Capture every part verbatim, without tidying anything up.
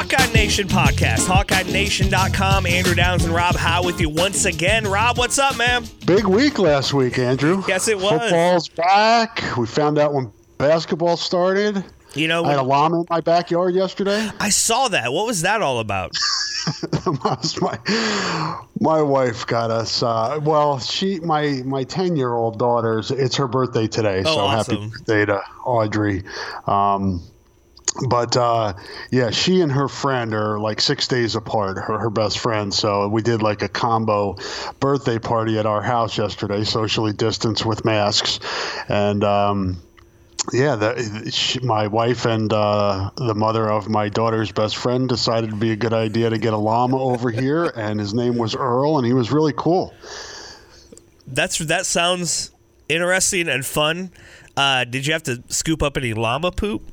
Hawkeye Nation podcast, Hawkeye Nation dot com. Andrew Downs and Rob Howe with you once again. Rob, what's up, man? Big week last week, Andrew. Yes, it was. Football's back. We found out when basketball started. You know, I had a llama in my backyard yesterday. I saw that. What was that all about? my, my wife got us. Uh, well, she, my my ten-year-old daughter's. It's her birthday today, oh, so awesome. Happy birthday to Audrey. Um, But, uh, yeah, she and her friend are like six days apart, her, her best friend. So we did like a combo birthday party at our house yesterday, socially distanced with masks. And, um, yeah, the, she, my wife and uh, the mother of my daughter's best friend decided it'd be a good idea to get a llama over here. And his name was Earl, and he was really cool. That's that sounds interesting and fun. Uh, did you have to scoop up any llama poop?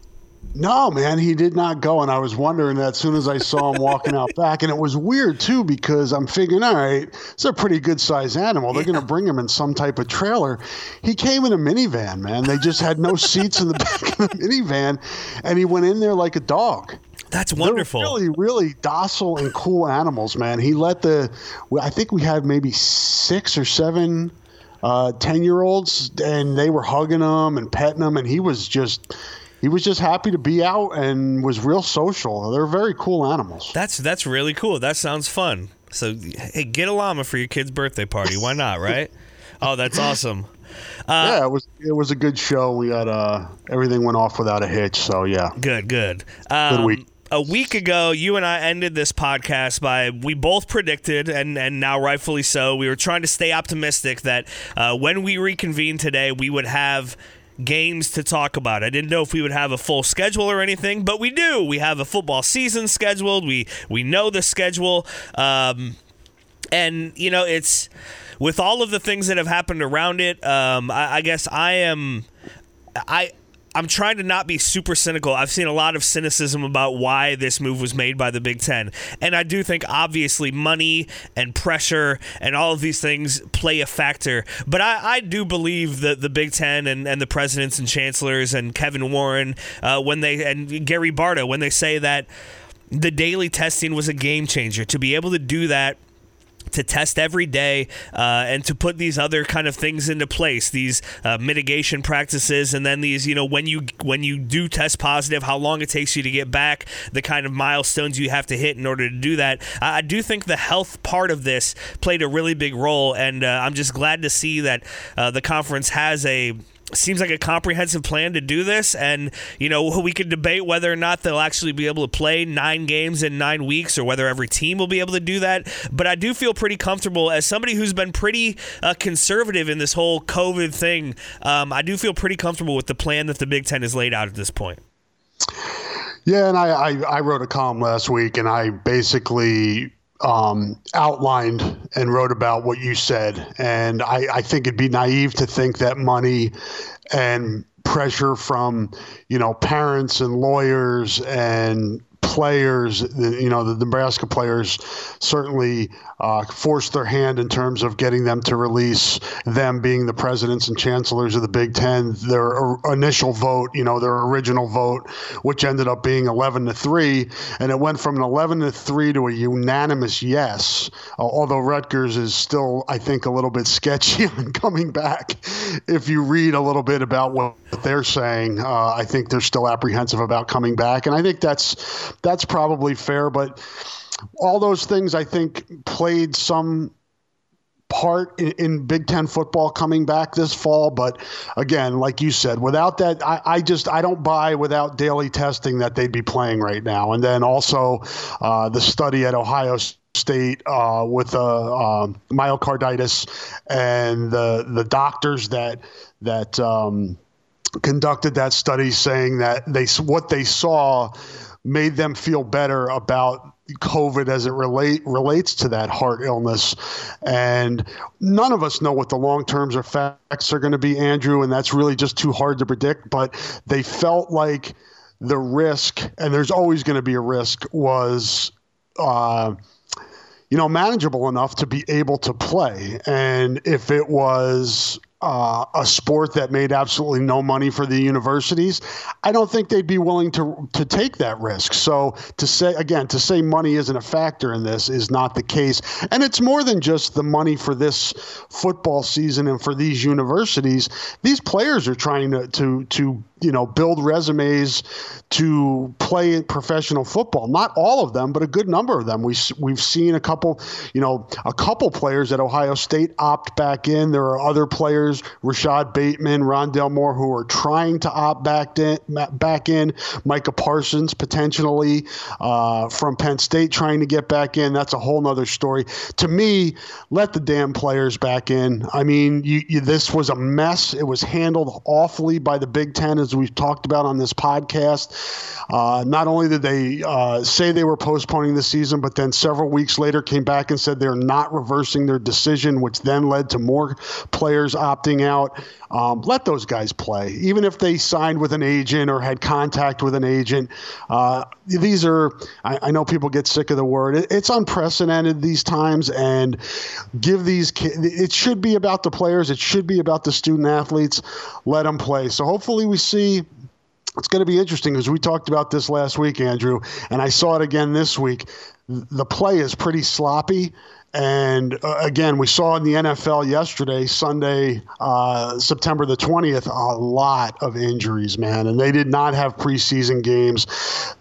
No, man, he did not go, and I was wondering that as soon as I saw him walking out back. And it was weird, too, because I'm figuring, all right, it's a pretty good-sized animal. They're yeah. going to bring him in some type of trailer. He came in a minivan, man. They just had no seats in the back of the minivan, and he went in there like a dog. That's wonderful. They're really, really docile and cool animals, man. He let the – I think we had maybe six or seven uh, ten-year-olds, and they were hugging him and petting him, and he was just – He was just happy to be out and was real social. They're very cool animals. That's that's really cool. That sounds fun. So, hey, get a llama for your kid's birthday party. Why not, right? Oh, that's awesome. Uh, yeah, it was it was a good show. We had uh, everything went off without a hitch. So, yeah. Good, good. Um, good week. A week ago, you and I ended this podcast by, we both predicted, and, and now rightfully so, we were trying to stay optimistic that uh, when we reconvene today, we would have games to talk about. I didn't know if we would have a full schedule or anything, but we do. We have a football season scheduled. We we know the schedule. Um, and, you know, it's with all of the things that have happened around it, um, I, I guess I am... I. I'm trying to not be super cynical. I've seen a lot of cynicism about why this move was made by the Big Ten. And I do think, obviously, money and pressure and all of these things play a factor. But I, I do believe that the Big Ten and, and the presidents and chancellors and Kevin Warren uh, when they and Gary Barta, when they say that the daily testing was a game changer, to be able to do that, to test every day uh, and to put these other kind of things into place, these uh, mitigation practices, and then these, you know, when you when you do test positive, how long it takes you to get back, the kind of milestones you have to hit in order to do that. I, I do think the health part of this played a really big role, and uh, I'm just glad to see that uh, the conference has a seems like a comprehensive plan to do this. And, you know, we could debate whether or not they'll actually be able to play nine games in nine weeks or whether every team will be able to do that. But I do feel pretty comfortable as somebody who's been pretty uh, conservative in this whole COVID thing. Um, I do feel pretty comfortable with the plan that the Big Ten has laid out at this point. Yeah. And I, I, I wrote a column last week and I basically um, outlined and wrote about what you said. And I, I think it'd be naive to think that money and pressure from, you know, parents and lawyers and players, you know, the Nebraska players certainly uh, forced their hand in terms of getting them to release them being the presidents and chancellors of the Big Ten, their initial vote, you know, their original vote, which ended up being eleven to three. And it went from an eleven to three to a unanimous yes, although Rutgers is still, I think, a little bit sketchy on coming back. If you read a little bit about what they're saying, uh, I think they're still apprehensive about coming back. And I think that's that's probably fair, but all those things, I think, played some part in, in Big Ten football coming back this fall. But again, like you said, without that, I, I just I don't buy without daily testing that they'd be playing right now. And then also uh, the study at Ohio State. State uh, with uh, uh, myocarditis, and the the doctors that that um, conducted that study saying that they what they saw made them feel better about COVID as it relate relates to that heart illness. And none of us know what the long-term effects are going to be, Andrew, and that's really just too hard to predict. But they felt like the risk, and there's always going to be a risk, was uh, you know, manageable enough to be able to play. And if it was uh, a sport that made absolutely no money for the universities, I don't think they'd be willing to to take that risk. So to say, again, to say money isn't a factor in this is not the case. And it's more than just the money for this football season and for these universities. These players are trying to to to you know, build resumes to play professional football. Not all of them, but a good number of them. We, we've seen a couple, you know, a couple players at Ohio State opt back in. There are other players, Rashad Bateman, Rondale Moore, who are trying to opt back in, back in. Micah Parsons, potentially uh, from Penn State, trying to get back in. That's a whole nother story. To me, let the damn players back in. I mean, you, you, this was a mess. It was handled awfully by the Big Ten, as we've talked about on this podcast. Uh, not only did they uh, say they were postponing the season, but then several weeks later came back and said they're not reversing their decision, which then led to more players opting out. Um, let those guys play. Even if they signed with an agent or had contact with an agent, uh, these are, I, I know people get sick of the word. It, it's unprecedented these times, and give these kids, it should be about the players. It should be about the student athletes. Let them play. So hopefully we see. It's going to be interesting because we talked about this last week, Andrew, and I saw it again this week. The play is pretty sloppy. And uh, again, we saw in the N F L yesterday, Sunday, uh, September the twentieth, a lot of injuries, man. And they did not have preseason games.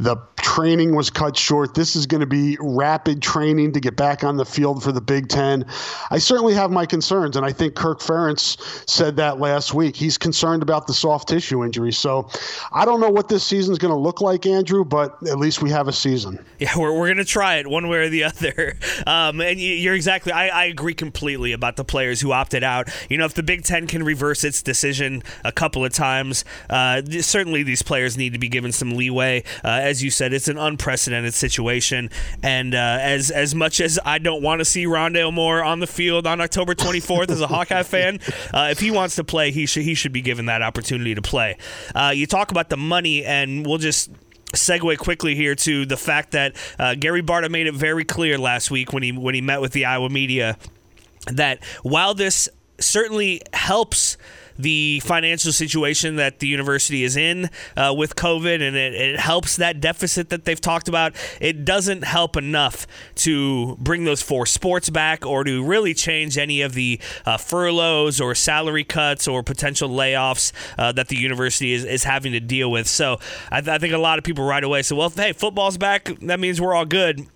The training was cut short. This is going to be rapid training to get back on the field for the Big Ten. I certainly have my concerns, and I think Kirk Ferentz said that last week. He's concerned about the soft tissue injury. So I don't know what this season's going to look like, Andrew, but at least we have a season. Yeah, we're, we're going to try it one way or the other. Um, and you You're exactly. I, I agree completely about the players who opted out. You know, if the Big Ten can reverse its decision a couple of times, uh, th- certainly these players need to be given some leeway. Uh, as you said, it's an unprecedented situation, and uh, as as much as I don't want to see Rondale Moore on the field on October twenty-fourth as a Hawkeye fan, uh, if he wants to play, he should he should be given that opportunity to play. Uh, you talk about the money, and we'll just segue quickly here to the fact that uh, Gary Barta made it very clear last week when he when he met with the Iowa media that while this certainly helps the financial situation that the university is in uh, with COVID, and it, it helps that deficit that they've talked about, it doesn't help enough to bring those four sports back or to really change any of the uh, furloughs or salary cuts or potential layoffs uh, that the university is, is having to deal with. So I, th- I think a lot of people right away say, well, hey, football's back. That means we're all good.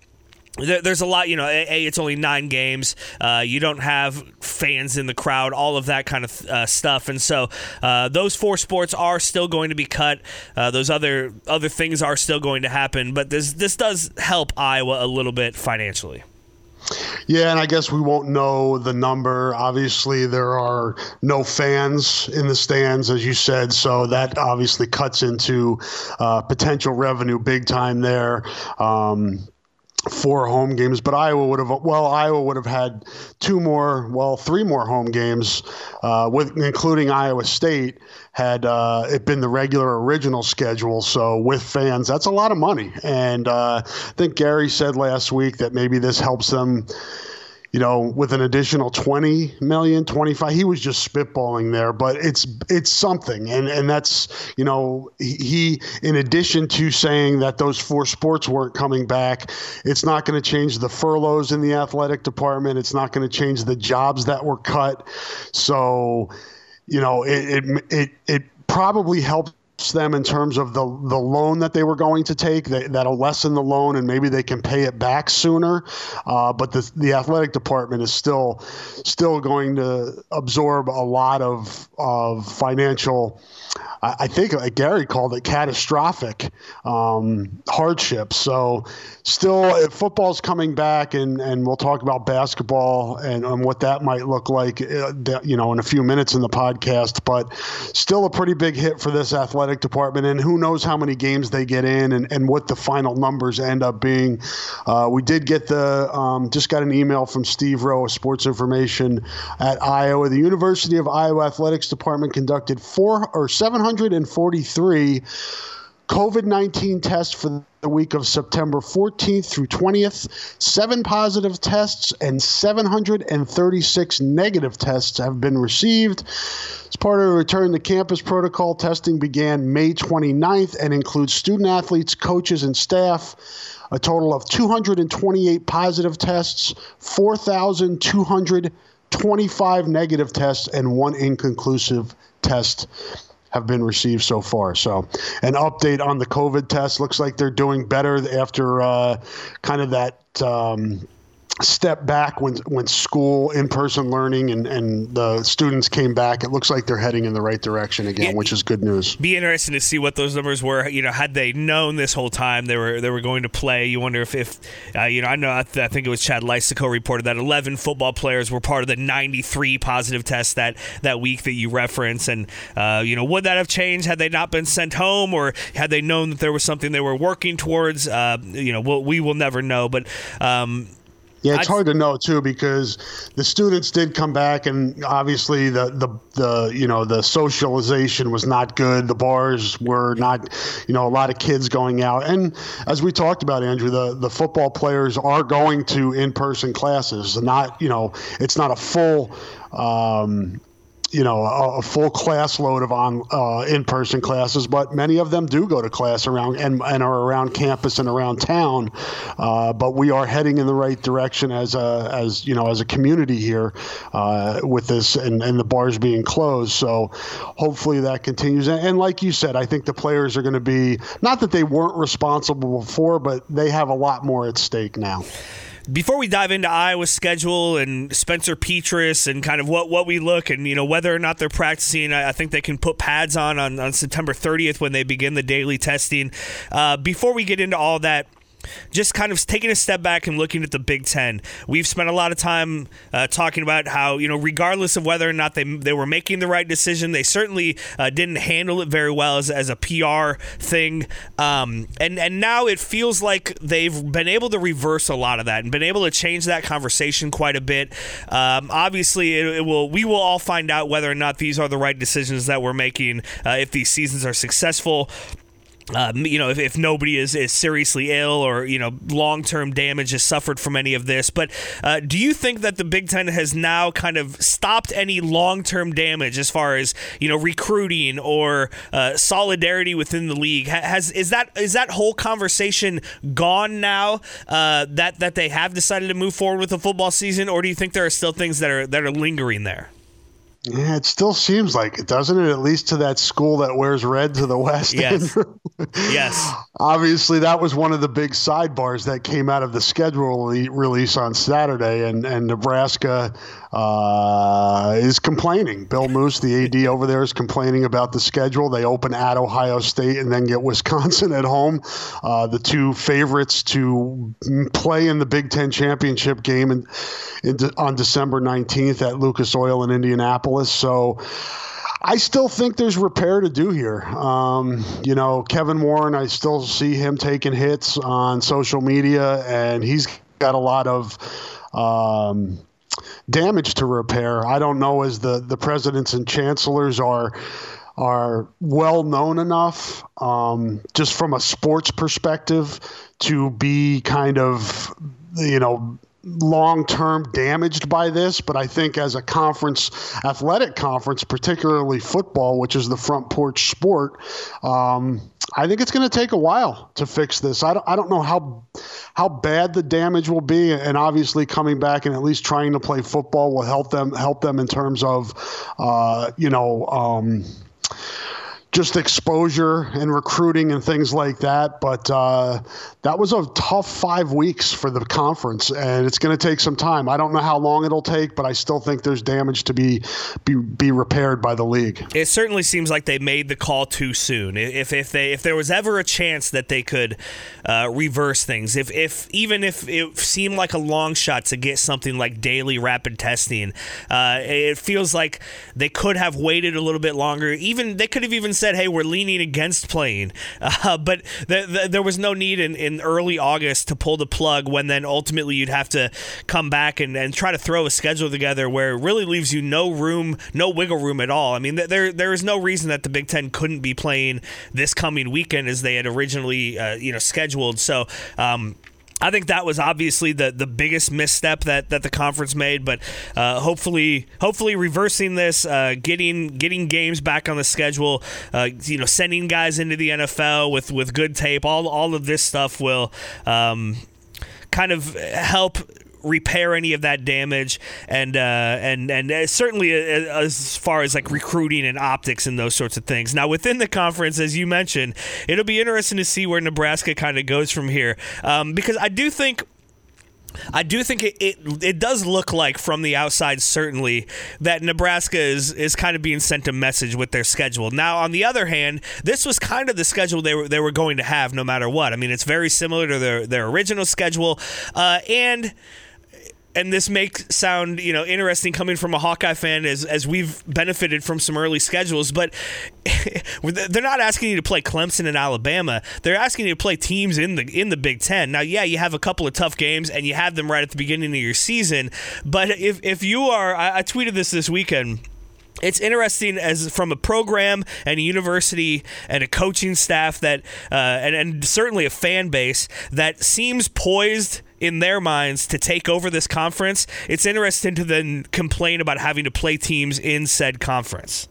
There's a lot, you know, A, it's only nine games. Uh, you don't have fans in the crowd, all of that kind of uh, stuff. And so uh, those four sports are still going to be cut. Uh, those other other things are still going to happen. But this this does help Iowa a little bit financially. Yeah, and I guess we won't know the number. Obviously, there are no fans in the stands, as you said, so that obviously cuts into uh, potential revenue big time there. Um four home games, but Iowa would have, well, Iowa would have had two more, well, three more home games, uh, with including Iowa State, had uh, it been the regular original schedule. So with fans, that's a lot of money. And uh, I think Gary said last week that maybe this helps them, you know, with an additional twenty million, twenty-five, he was just spitballing there, but it's, it's something. And, and that's, you know, he, in addition to saying that those four sports weren't coming back, it's not going to change the furloughs in the athletic department. It's not going to change the jobs that were cut. So, you know, it, it, it, it probably helped them in terms of the the loan that they were going to take. They, that'll lessen the loan, and maybe they can pay it back sooner. Uh, but the the athletic department is still still going to absorb a lot of of financial. I, I think Gary called it catastrophic um, hardship. So still, football's coming back, and and we'll talk about basketball and, and what that might look like, you know, in a few minutes in the podcast. But still a pretty big hit for this athletic department, and who knows how many games they get in and, and what the final numbers end up being. Uh, we did get the um, just got an email from Steve Rowe of Sports Information at Iowa. The University of Iowa Athletics Department conducted four or seven hundred forty-three COVID nineteen tests for the week of September fourteenth through twentieth, seven positive tests and seven hundred thirty-six negative tests have been received. As part of the return to campus protocol, testing began May twenty-ninth and includes student athletes, coaches, and staff. A total of two hundred twenty-eight positive tests, four thousand two hundred twenty-five negative tests, and one inconclusive test have been received so far. So an update on the COVID test. Looks like they're doing better after uh, kind of that um, step back when when school, in-person learning, and, and the students came back. It looks like they're heading in the right direction again, yeah, which is good news. Be interesting to see what those numbers were. You know, had they known this whole time they were they were going to play, you wonder if, if uh, you know, I know I, th- I think it was Chad Lysico reported that eleven football players were part of the ninety-three positive tests that, that week that you referenced. And, uh, you know, would that have changed had they not been sent home, or had they known that there was something they were working towards? Uh, you know, we'll, we will never know. But, um, yeah, it's hard to know too, because the students did come back, and obviously the, the the you know the socialization was not good. The bars were not, you know, a lot of kids going out, and as we talked about, Andrew, the, the football players are going to in-person classes. Not, you know, it's not a full. Um, you know, a, a full class load of on uh, in-person classes, but many of them do go to class around and, and are around campus and around town. Uh, but we are heading in the right direction as a, as you know, as a community here uh, with this and, and the bars being closed. So hopefully that continues. And, and like you said, I think the players are going to be, not that they weren't responsible before, but they have a lot more at stake now. Before we dive into Iowa's schedule and Spencer Petras and kind of what, what we look and, you know, whether or not they're practicing, I, I think they can put pads on, on on September thirtieth when they begin the daily testing. Uh, before we get into all that, just kind of taking a step back and looking at the Big Ten. We've spent a lot of time uh, talking about how, you know, regardless of whether or not they they were making the right decision, they certainly uh, didn't handle it very well as, as a P R thing. Um, and, and now it feels like they've been able to reverse a lot of that and been able to change that conversation quite a bit. Um, obviously, it, it will we will all find out whether or not these are the right decisions that we're making, uh, if these seasons are successful. Um, you know, if, if nobody is, is seriously ill or, you know, long-term damage is suffered from any of this. But uh, do you think that the Big Ten has now kind of stopped any long-term damage as far as, you know, recruiting or uh, solidarity within the league? Has is that is that whole conversation gone now uh, that that they have decided to move forward with the football season, or do you think there are still things that are that are lingering there? Yeah, it still seems like it, doesn't it? At least to that school that wears red to the west. Yes. Yes. Obviously, that was one of the big sidebars that came out of the schedule release on Saturday, and, and Nebraska uh, is complaining. Bill Moose, the A D over there, is complaining about the schedule. They open at Ohio State and then get Wisconsin at home, uh, the two favorites to play in the Big Ten championship game in, in, on December nineteenth at Lucas Oil in Indianapolis. So I still think there's repair to do here. Um, you know, Kevin Warren, I still see him taking hits on social media, and he's got a lot of um, damage to repair. I don't know as the, the presidents and chancellors are are well known enough um, just from a sports perspective to be kind of, you know, long-term damaged by this, but I think as a conference, athletic conference, particularly football, which is the front porch sport, um, I think it's going to take a while to fix this. I don't, I don't know how how bad the damage will be, and obviously coming back and at least trying to play football will help them help them in terms of, uh, you know, um, just exposure and recruiting and things like that. But uh, that was a tough five weeks for the conference, and it's going to take some time. I don't know how long it'll take, but I still think there's damage to be, be be repaired by the league. It certainly seems like they made the call too soon. If if they if there was ever a chance that they could uh, reverse things, if if even if it seemed like a long shot to get something like daily rapid testing, uh, it feels like they could have waited a little bit longer. Even they could have even said, hey, we're leaning against playing, uh, but th- th- there was no need in, in early August to pull the plug when then ultimately you'd have to come back and, and try to throw a schedule together where it really leaves you no room, no wiggle room at all. I mean, th- there there is no reason that the Big Ten couldn't be playing this coming weekend as they had originally uh, you know, scheduled. So, um, I think that was obviously the, the biggest misstep that, that the conference made, but uh, hopefully, hopefully reversing this, uh, getting getting games back on the schedule, uh, you know, sending guys into the N F L with, with good tape, all all of this stuff will um, kind of help repair any of that damage, and uh, and and certainly as far as like recruiting and optics and those sorts of things. Now within the conference, as you mentioned, it'll be interesting to see where Nebraska kind of goes from here, um, because I do think. I do think it, it it does look like from the outside, certainly, that Nebraska is, is kind of being sent a message with their schedule. Now, on the other hand, this was kind of the schedule they were they were going to have no matter what. I mean, it's very similar to their, their original schedule, uh, and... And this may sound, you know, interesting coming from a Hawkeye fan, as as we've benefited from some early schedules, but they're not asking you to play Clemson and Alabama. They're asking you to play teams in the in the Big Ten. Now, yeah, you have a couple of tough games, and you have them right at the beginning of your season. But if if you are, I, I tweeted this this weekend. It's interesting as from a program and a university and a coaching staff that, uh, and and certainly a fan base that seems poised in their minds to take over this conference. It's interesting to then complain about having to play teams in said conference.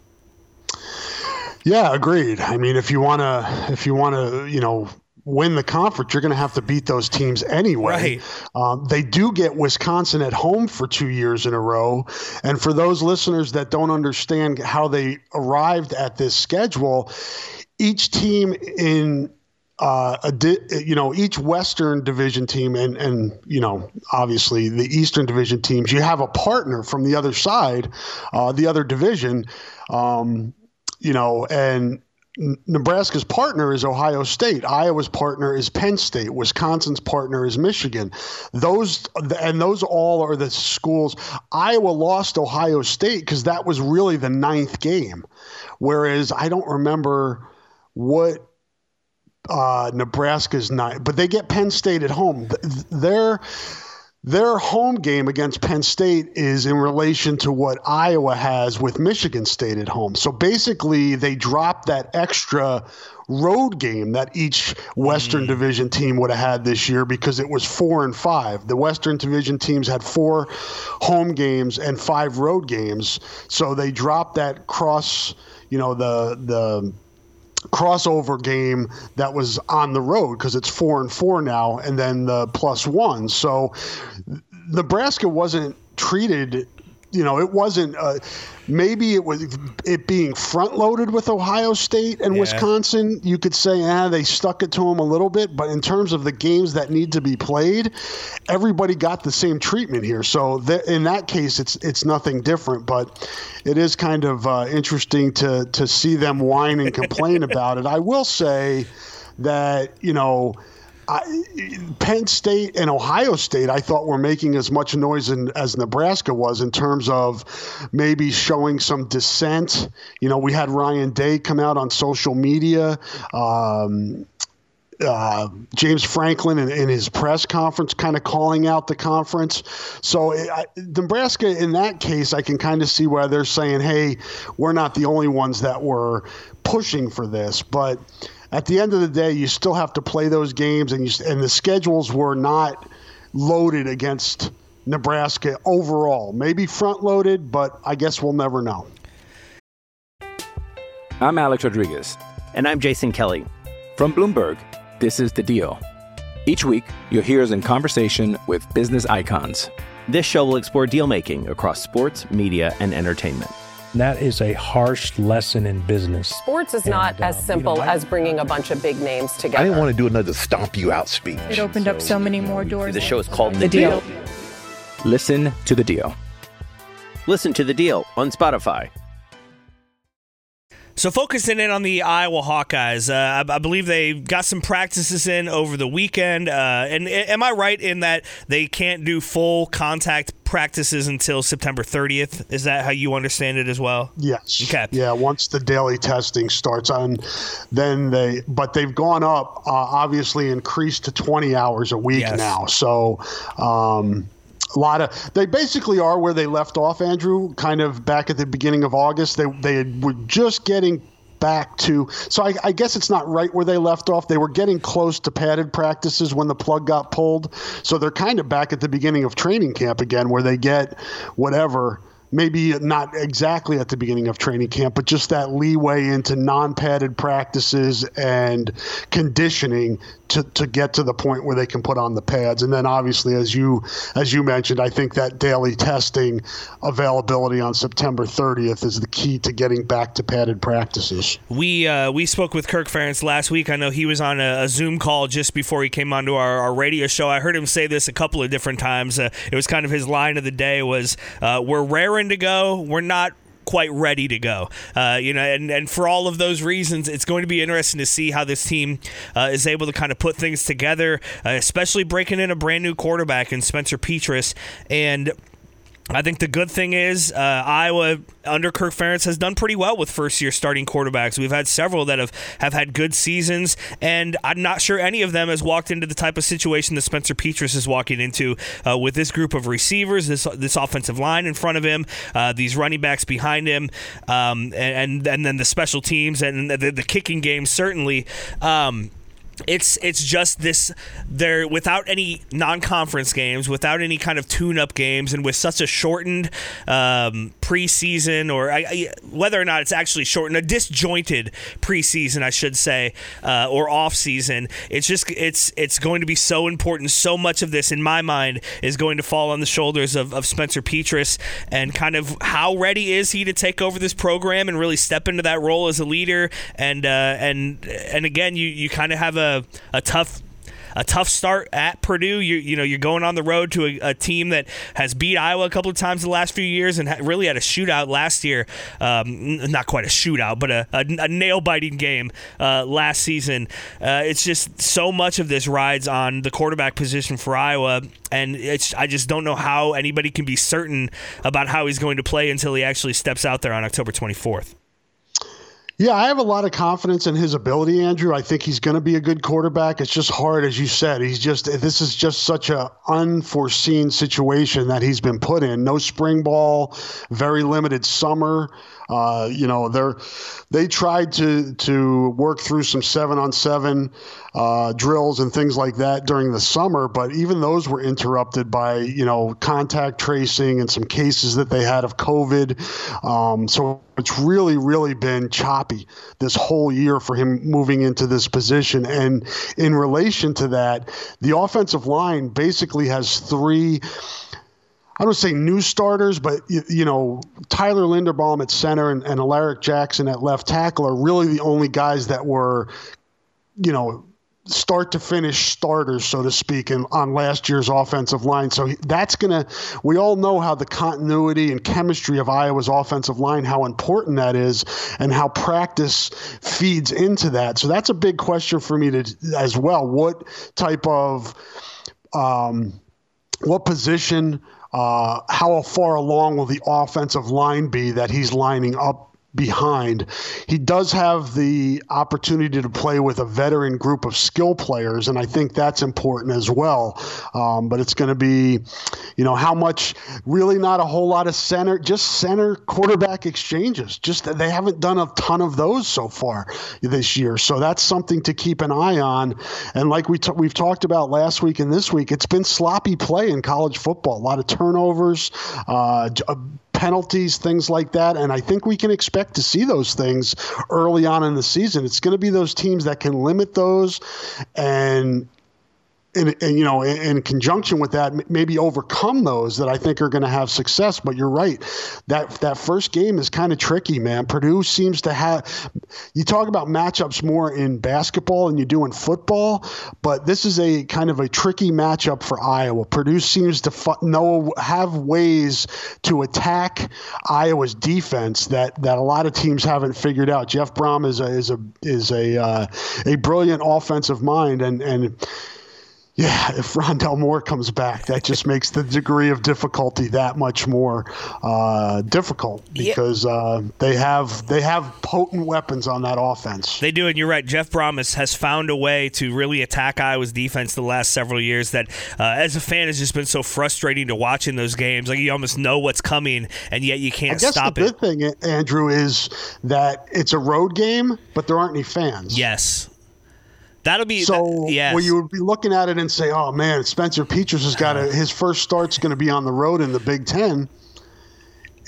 Yeah, agreed. I mean, if you want to, if you want to, you know, win the conference, you're going to have to beat those teams anyway. Right. Um, they do get Wisconsin at home for two years in a row. And for those listeners that don't understand how they arrived at this schedule, each team in Uh, a di- you know, each Western Division team and, and, you know, obviously the Eastern Division teams, you have a partner from the other side, uh, the other division, um, you know, and Nebraska's partner is Ohio State. Iowa's partner is Penn State. Wisconsin's partner is Michigan. Those and those all are the schools. Iowa lost Ohio State because that was really the ninth game, whereas I don't remember what Uh, Nebraska's not, but they get Penn State at home. Th- their their home game against Penn State is in relation to what Iowa has with Michigan State at home. So basically, they drop that extra road game that each Western mm. Division team would have had this year because it was four and five. The Western Division teams had four home games and five road games, so they dropped that cross. You know the the. crossover game that was on the road because it's four and four now, and then the plus one. So Nebraska wasn't treated, you know, it wasn't, uh, maybe it was it being front loaded with Ohio State and yeah. Wisconsin. You could say, ah, they stuck it to them a little bit, but in terms of the games that need to be played, everybody got the same treatment here. So th- in that case, it's it's nothing different, but it is kind of uh, interesting to, to see them whine and complain about it. I will say that, you know, I, Penn State and Ohio State, I thought, were making as much noise in, as Nebraska was in terms of maybe showing some dissent. You know, we had Ryan Day come out on social media. Um, Uh, James Franklin in, in his press conference kind of calling out the conference. So it, I, Nebraska, in that case, I can kind of see why they're saying, hey, we're not the only ones that were pushing for this. But at the end of the day, you still have to play those games, and, you, and the schedules were not loaded against Nebraska overall. Maybe front-loaded, but I guess we'll never know. I'm Alex Rodriguez. And I'm Jason Kelly. From Bloomberg, this is The Deal. Each week, you'll hear us in conversation with business icons. This show will explore deal-making across sports, media, and entertainment. That is a harsh lesson in business. Sports is and, not as uh, simple you know, I, as bringing a bunch of big names together. I didn't want to do another stomp you out speech. It opened so, up so many more doors. The show is called The, the deal. deal. Listen to The Deal. Listen to The Deal on Spotify. So focusing in on the Iowa Hawkeyes, uh, I, I believe they got some practices in over the weekend. Uh, and am I right in that they can't do full contact practices until September thirtieth? Is that how you understand it as well? Yes. Okay. Yeah. Once the daily testing starts on, then they. But they've gone up, uh, obviously, increased to twenty hours a week yes. now. So. Um, A lot of they basically are where they left off, Andrew, kind of back at the beginning of August. They they were just getting back to, so I, I guess it's not right where they left off. They were getting close to padded practices when the plug got pulled. So they're kind of back at the beginning of training camp again, where they get whatever, maybe not exactly at the beginning of training camp, but just that leeway into non-padded practices and conditioning to, to get to the point where they can put on the pads. And then obviously, as you as you mentioned, I think that daily testing availability on September thirtieth is the key to getting back to padded practices. We uh, we spoke with Kirk Ferentz last week. I know he was on a, a Zoom call just before he came onto our, our radio show. I heard him say this a couple of different times. Uh, it was kind of his line of the day was, uh, we're raring to go, we're not quite ready to go, uh, you know, and, and for all of those reasons, it's going to be interesting to see how this team uh, is able to kind of put things together, uh, especially breaking in a brand new quarterback in Spencer Petras. And I think the good thing is uh, Iowa under Kirk Ferentz has done pretty well with first-year starting quarterbacks. We've had several that have, have had good seasons, and I'm not sure any of them has walked into the type of situation that Spencer Petras is walking into uh, with this group of receivers, this this offensive line in front of him, uh, these running backs behind him, um, and, and then the special teams and the, the kicking game certainly. Um, It's it's just this, they're without any non-conference games, without any kind of tune-up games, and with such a shortened um, preseason, or I, I, whether or not it's actually shortened, a disjointed preseason, I should say, uh, or off-season. It's just it's it's going to be so important. So much of this, in my mind, is going to fall on the shoulders of, of Spencer Petras, and kind of how ready is he to take over this program and really step into that role as a leader. And uh, and and again, you you kind of have a. A, a tough a tough start at Purdue. You you know, you're going on the road to a, a team that has beat Iowa a couple of times the last few years and ha- really had a shootout last year. Um, not quite a shootout, but a, a, a nail-biting game uh, last season. Uh, it's just so much of this rides on the quarterback position for Iowa, and it's I just don't know how anybody can be certain about how he's going to play until he actually steps out there on October twenty-fourth. Yeah, I have a lot of confidence in his ability, Andrew. I think he's going to be a good quarterback. It's just hard, as you said. He's just this is just such an unforeseen situation that he's been put in. No spring ball, very limited summer. Uh, you know, they're they tried to to work through some seven on seven uh, drills and things like that during the summer, but even those were interrupted by you know contact tracing and some cases that they had of COVID. Um, so it's really, really been choppy this whole year for him moving into this position. And in relation to that, the offensive line basically has three. I don't say new starters, but, you, you know, Tyler Linderbaum at center and, and Alaric Jackson at left tackle are really the only guys that were, you know, start to finish starters, so to speak, in, on last year's offensive line. So that's going to, we all know how the continuity and chemistry of Iowa's offensive line, how important that is and how practice feeds into that. So that's a big question for me to as well. What type of, um, what position, uh, how far along will the offensive line be that he's lining up behind? He does have the opportunity to play with a veteran group of skill players, and I think that's important as well. Um, but it's going to be, you know, how much, really not a whole lot of center, just center quarterback exchanges. Just they haven't done a ton of those so far this year. So that's something to keep an eye on. And like we t- we've talked about last week and this week, it's been sloppy play in college football. A lot of turnovers, uh, a, penalties, things like that. And I think we can expect to see those things early on in the season. It's going to be those teams that can limit those and, and, and you know, in, in conjunction with that, maybe overcome those that I think are going to have success. But you're right. That, that first game is kind of tricky, man. Purdue seems to have, you talk about matchups more in basketball than you do in football, but this is a kind of a tricky matchup for Iowa. Purdue seems to fu- know, have ways to attack Iowa's defense that, that a lot of teams haven't figured out. Jeff Brom is a, is a, is a, uh, a brilliant offensive mind. And, and, yeah, if Rondale Moore comes back, that just makes the degree of difficulty that much more uh, difficult because yeah. uh, they have they have potent weapons on that offense. They do, and you're right. Jeff Brom has found a way to really attack Iowa's defense the last several years that, uh, as a fan, has just been so frustrating to watch in those games. Like, you almost know what's coming, and yet you can't stop it. I guess the good thing, Andrew, is that it's a road game, but there aren't any fans. Yes. That'll be so. That, yes. Well, you would be looking at it and say, "Oh man, Spencer Petras has got a, his first start's going to be on the road in the Big Ten."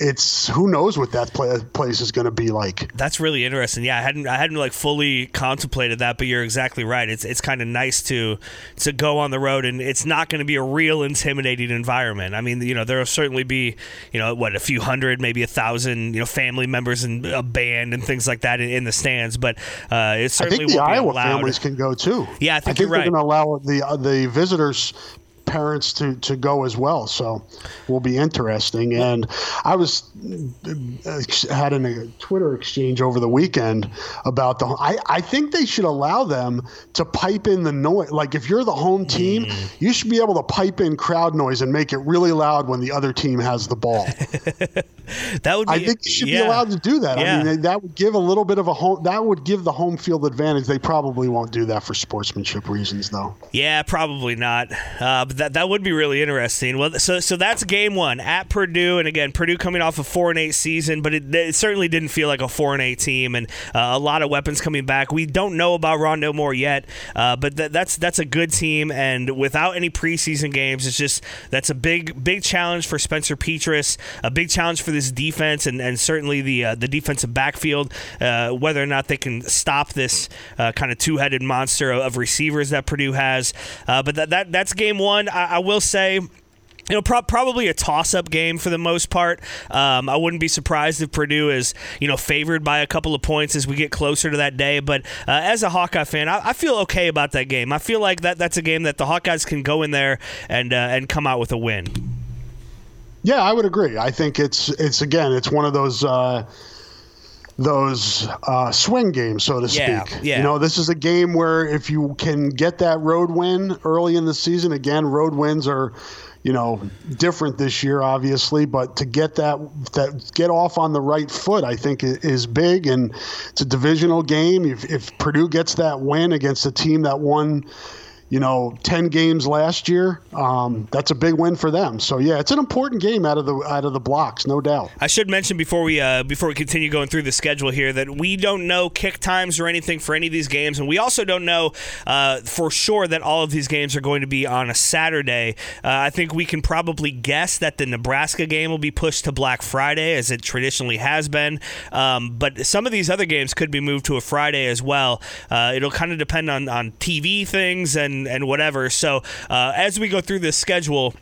It's who knows what that play, place is going to be like. That's really interesting. Yeah, I hadn't I hadn't like fully contemplated that, but you're exactly right. It's it's kind of nice to to go on the road, and it's not going to be a real intimidating environment. I mean, you know, there will certainly be, you know, what, a few hundred, maybe a thousand, you know, family members and a band and things like that in, in the stands. But uh, it certainly won't be allowed. I think the Iowa families can go too. Yeah, I think, I think you're right. They're going to allow the uh, the visitors. Parents to, to go as well, so will be interesting. And I was had a Twitter exchange over the weekend about the. I, I think they should allow them to pipe in the noise. Like if you're the home team, mm. you should be able to pipe in crowd noise and make it really loud when the other team has the ball. That would. Be, I think you should yeah. be allowed to do that. Yeah. I mean, that would give a little bit of a home. That would give the home field advantage. They probably won't do that for sportsmanship reasons, though. Yeah, probably not. Uh, but That that would be really interesting. Well, so so that's game one at Purdue, and again, Purdue coming off a four and eight season, but it, it certainly didn't feel like a four and eight team, and uh, a lot of weapons coming back. We don't know about Rondale Moore yet, uh, but th- that's that's a good team, and without any preseason games, it's just that's a big big challenge for Spencer Petras, a big challenge for this defense, and and certainly the uh, the defensive backfield, uh, whether or not they can stop this uh, kind of two headed monster of, of receivers that Purdue has. Uh, but that that that's game one. I will say, you know, pro- probably a toss-up game for the most part. Um, I wouldn't be surprised if Purdue is, you know, favored by a couple of points as we get closer to that day. But uh, as a Hawkeye fan, I-, I feel okay about that game. I feel like that that's a game that the Hawkeyes can go in there and uh, and come out with a win. Yeah, I would agree. I think it's it's again, it's one of those. Uh those uh, swing games, so to speak. Yeah, yeah. You know, this is a game where if you can get that road win early in the season, again, road wins are, you know, different this year, obviously, but to get that, that get off on the right foot, I think is big, and it's a divisional game. If, if Purdue gets that win against a team that won, you know, ten games last year, um, that's a big win for them. So yeah, it's an important game out of the out of the blocks, no doubt. I should mention before we uh, before we continue going through the schedule here that we don't know kick times or anything for any of these games, and we also don't know uh, for sure that all of these games are going to be on a Saturday. Uh, I think we can probably guess that the Nebraska game will be pushed to Black Friday, as it traditionally has been. Um, but some of these other games could be moved to a Friday as well. Uh, it'll kind of depend on on T V things and. And whatever. So uh, as we go through this schedule,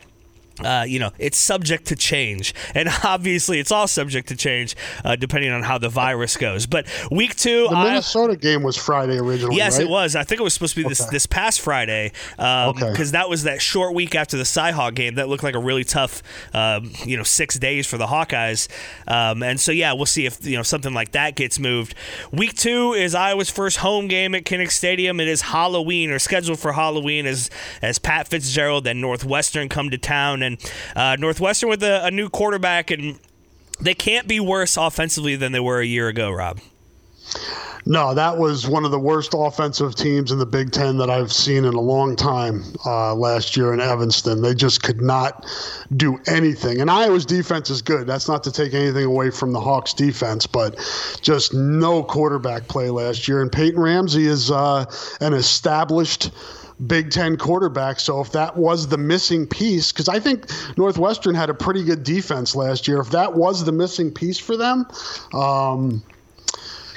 Uh, you know, it's subject to change. And obviously, it's all subject to change uh, depending on how the virus goes. But week two... The Minnesota I, game was Friday originally, Yes, right? it was. I think it was supposed to be this, okay. this past Friday because um, okay. that was that short week after the CyHawk game. That looked like a really tough, um, you know, six days for the Hawkeyes. Um, and so, yeah, we'll see if, you know, something like that gets moved. Week two is Iowa's first home game at Kinnick Stadium. It is Halloween, or scheduled for Halloween, as, as Pat Fitzgerald and Northwestern come to town. And uh, Northwestern with a, a new quarterback, and they can't be worse offensively than they were a year ago, Rob. No, that was one of the worst offensive teams in the Big Ten that I've seen in a long time uh, last year in Evanston. They just could not do anything. And Iowa's defense is good. That's not to take anything away from the Hawks' defense, but just no quarterback play last year. And Peyton Ramsey is uh, an established Big Ten quarterback, so if that was the missing piece, because I think Northwestern had a pretty good defense last year. If that was the missing piece for them, um,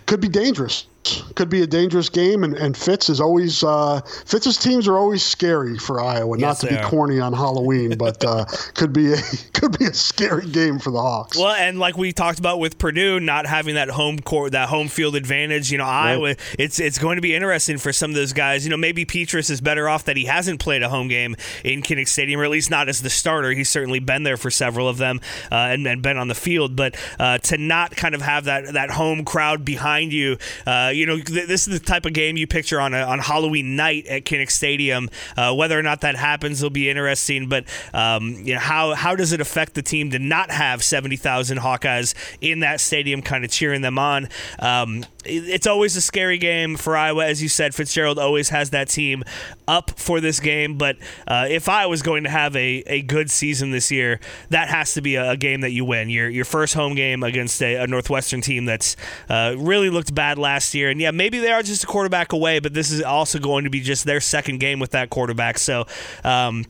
could be dangerous. Could be a dangerous game, and, and Fitz is always uh, Fitz's teams are always scary for Iowa. Yes, not to be are. corny on Halloween, but uh, could be a, could be a scary game for the Hawks. Well, and like we talked about with Purdue, not having that home court, that home field advantage, you know, right. Iowa. It's it's going to be interesting for some of those guys. You know, maybe Petras is better off that he hasn't played a home game in Kinnick Stadium, or at least not as the starter. He's certainly been there for several of them uh, and, and been on the field, but uh, to not kind of have that that home crowd behind you. Uh, You know, th- this is the type of game you picture on a, on Halloween night at Kinnick Stadium. Uh, whether or not that happens will be interesting. But um, you know, how how does it affect the team to not have seventy thousand Hawkeyes in that stadium, kind of cheering them on? Um, it, it's always a scary game for Iowa, as you said. Fitzgerald always has that team up for this game. But uh, if Iowa's going to have a, a good season this year, that has to be a, a game that you win. Your your first home game against a, a Northwestern team that's uh, really looked bad last year. And yeah, maybe they are just a quarterback away, but this is also going to be just their second game with that quarterback. So, um,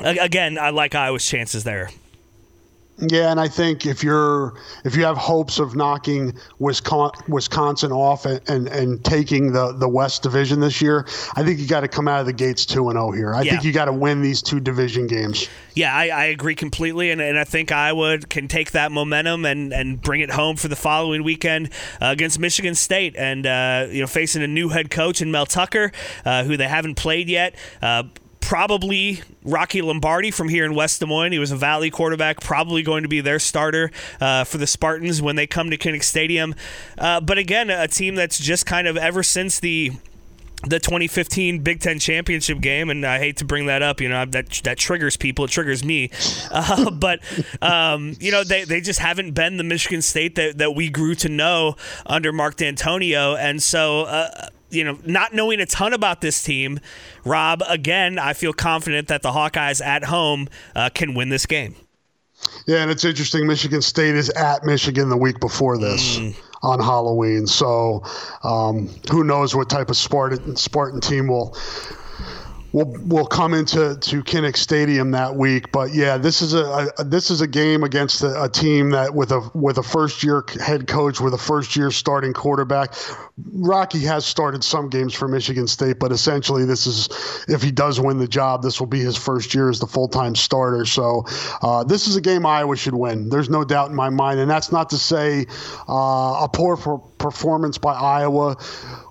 again, I like Iowa's chances there. Yeah, and I think if you're if you have hopes of knocking Wisconsin, Wisconsin off and, and, and taking the, the West Division this year, I think you got to come out of the gates two and oh here. I yeah. think you got to win these two division games. Yeah, I, I agree completely, and, and I think Iowa can take that momentum and, and bring it home for the following weekend uh, against Michigan State, and uh, you know, facing a new head coach in Mel Tucker, uh, who they haven't played yet. Uh, Probably Rocky Lombardi from here in West Des Moines. He was a Valley quarterback, probably going to be their starter uh, for the Spartans when they come to Kinnick Stadium. Uh, but again, a team that's just kind of ever since the the twenty fifteen Big Ten championship game, and I hate to bring that up, you know, that that triggers people, it triggers me, uh, but um, you know, they, they just haven't been the Michigan State that, that we grew to know under Mark D'Antonio, and so uh, you know, not knowing a ton about this team, Rob, again, I feel confident that the Hawkeyes at home uh, can win this game. Yeah, and it's interesting. Michigan State is at Michigan the week before this mm. on Halloween. So um, who knows what type of Spartan, Spartan team will – We'll we'll come into to Kinnick Stadium that week, but yeah, this is a, a this is a game against a, a team that with a with a first year head coach, with a first year starting quarterback. Rocky has started some games for Michigan State, but essentially this is, if he does win the job, this will be his first year as the full time starter. So uh, this is a game Iowa should win. There's no doubt in my mind, and that's not to say uh, a poor per- performance by Iowa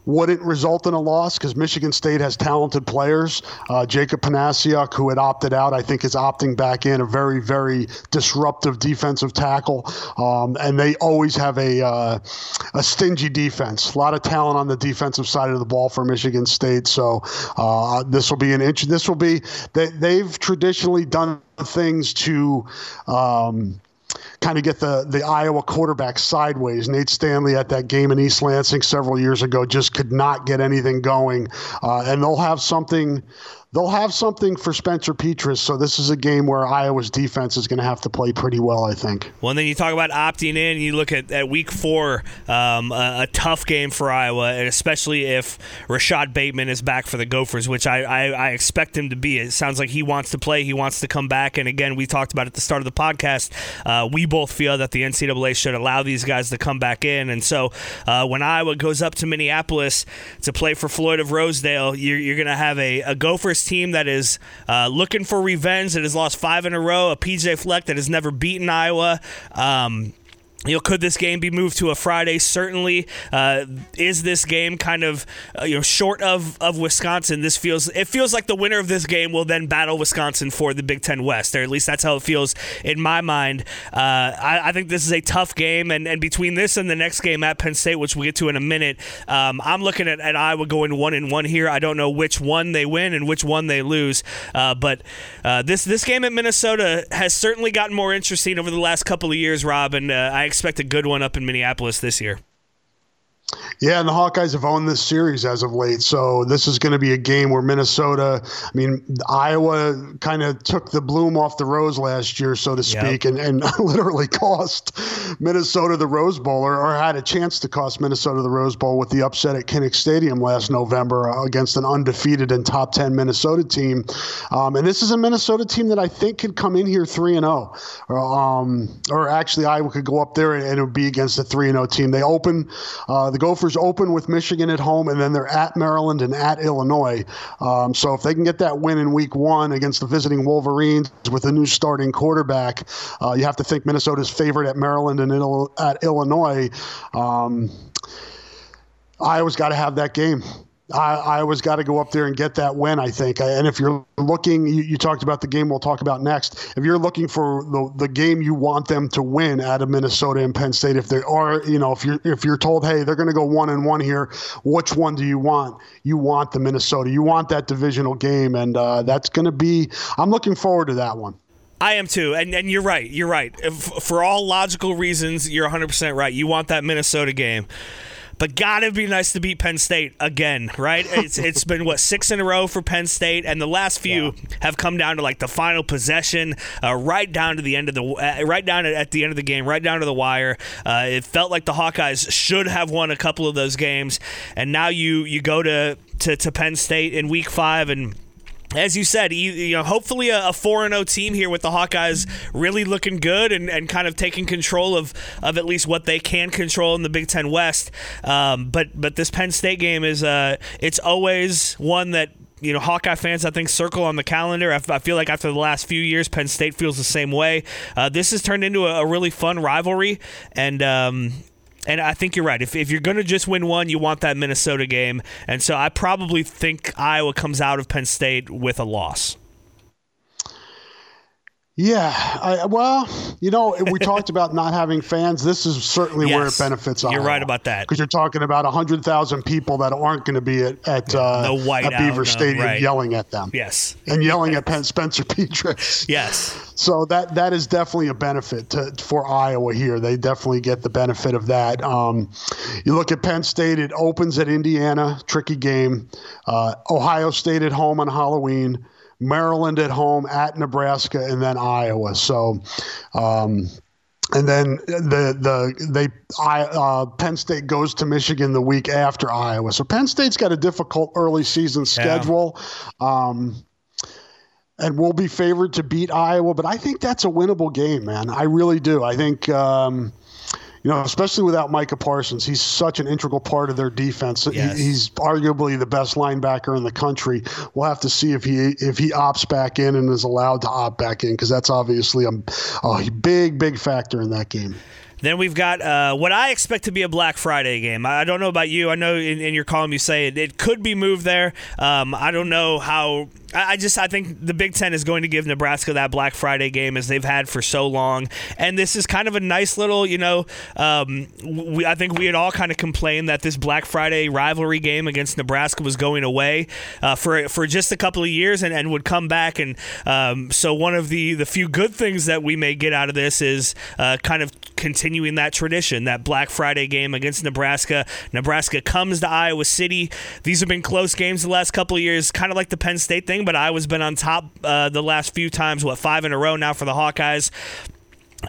wouldn't result in a loss, because Michigan State has talented players. Uh, Jacob Panasiuk, who had opted out, I think is opting back in, a very, very disruptive defensive tackle. Um, and they always have a uh, a stingy defense. A lot of talent on the defensive side of the ball for Michigan State. So uh, this will be an inch. This will be they, they've traditionally done things to um, – kind of get the, the Iowa quarterback sideways. Nate Stanley at that game in East Lansing several years ago just could not get anything going. Uh, and they'll have something they'll have something for Spencer Petras. So this is a game where Iowa's defense is going to have to play pretty well, I think. Well, and then you talk about opting in. You look at, at week four, um, a, a tough game for Iowa, and especially if Rashad Bateman is back for the Gophers, which I, I, I expect him to be. It sounds like he wants to play. He wants to come back. And again, we talked about at the start of the podcast, uh, we both feel that the N C double A should allow these guys to come back in. And so uh, when Iowa goes up to Minneapolis to play for Floyd of Rosedale, you're, you're going to have a, a Gophers Bears team that is uh, looking for revenge, that has lost five in a row, a P J Fleck that has never beaten Iowa. Um, you know, could this game be moved to a Friday? Certainly. Uh, is this game kind of uh, you know short of, of Wisconsin? This feels it feels like the winner of this game will then battle Wisconsin for the Big Ten West, or at least that's how it feels in my mind. Uh, I, I think this is a tough game, and, and between this and the next game at Penn State, which we'll get to in a minute, um, I'm looking at, at Iowa going one and one here. I don't know which one they win and which one they lose, uh, but uh, this this game at Minnesota has certainly gotten more interesting over the last couple of years, Rob, and uh, I. expect a good one up in Minneapolis this year. Yeah, and the Hawkeyes have owned this series as of late, so this is going to be a game where Minnesota, I mean, Iowa kind of took the bloom off the rose last year, so to speak, yep. and, and literally cost Minnesota the Rose Bowl, or, or had a chance to cost Minnesota the Rose Bowl with the upset at Kinnick Stadium last November against an undefeated and top ten Minnesota team. Um, and this is a Minnesota team that I think could come in here three and oh, um, or actually Iowa could go up there and, and it would be against a three and oh team. They open uh, the The Gophers open with Michigan at home, and then they're at Maryland and at Illinois. Um, so if they can get that win in week one against the visiting Wolverines with a new starting quarterback, uh, you have to think Minnesota's favored at Maryland and at Illinois. Um, Iowa's got to have that game. I, I always got to go up there and get that win, I think. I, and if you're looking, you, you talked about the game we'll talk about next. If you're looking for the, the game you want them to win out of Minnesota and Penn State, if they are, you know, if you're, if you're told, hey, they're going to go one and one here, which one do you want? You want the Minnesota. You want that divisional game. And uh, that's going to be – I'm looking forward to that one. I am too, and and you're right. You're right. If, for all logical reasons, you're one hundred percent right. You want that Minnesota game. But gotta be nice to beat Penn State again, right? It's it's been what six in a row for Penn State, and the last few yeah. have come down to like the final possession, uh, right down to the end of the uh, right down at the end of the game, right down to the wire. Uh, it felt like the Hawkeyes should have won a couple of those games, and now you you go to to, to Penn State in week five and. As you said, you, you know, hopefully a four and oh team here with the Hawkeyes really looking good and, and kind of taking control of, of at least what they can control in the Big Ten West. Um, but but this Penn State game is uh, it's always one that you know Hawkeye fans I think circle on the calendar. I, I feel like after the last few years, Penn State feels the same way. Uh, this has turned into a, a really fun rivalry, and. Um, And I think you're right. If if you're going to just win one, you want that Minnesota game. And so I probably think Iowa comes out of Penn State with a loss. Yeah. I, well, you know, we talked about not having fans. This is certainly yes, where it benefits Iowa. You're right about that. Because you're talking about one hundred thousand people that aren't going to be at at, uh, no at out, Beaver no, Stadium right. yelling at them. Yes. And yelling at Penn Spencer Petras. Yes. So that that is definitely a benefit to, for Iowa here. They definitely get the benefit of that. Um, you look at Penn State, it opens at Indiana, tricky game. Uh, Ohio State at home on Halloween. Maryland at home, at Nebraska, and then Iowa. So, um, and then the the they I, uh, Penn State goes to Michigan the week after Iowa. So Penn State's got a difficult early season schedule. Yeah. Um, and we'll be favored to beat Iowa, but I think that's a winnable game, man. I really do. I think. Um, You know, especially without Micah Parsons, he's such an integral part of their defense. Yes. He, he's arguably the best linebacker in the country. We'll have to see if he if he opts back in and is allowed to opt back in, because that's obviously a, a big, big factor in that game. Then we've got uh, what I expect to be a Black Friday game. I don't know about you. I know in, in your column you say it, it could be moved there. Um, I don't know how. I, I just I think the Big Ten is going to give Nebraska that Black Friday game as they've had for so long. And this is kind of a nice little, you know, um, we, I think we had all kind of complained that this Black Friday rivalry game against Nebraska was going away uh, for for just a couple of years and, and would come back. And um, so one of the, the few good things that we may get out of this is uh, kind of continuing Continuing that tradition, that Black Friday game against Nebraska. Nebraska comes to Iowa City. These have been close games the last couple of years, kind of like the Penn State thing, but Iowa's been on top uh, the last few times, what, five in a row now for the Hawkeyes.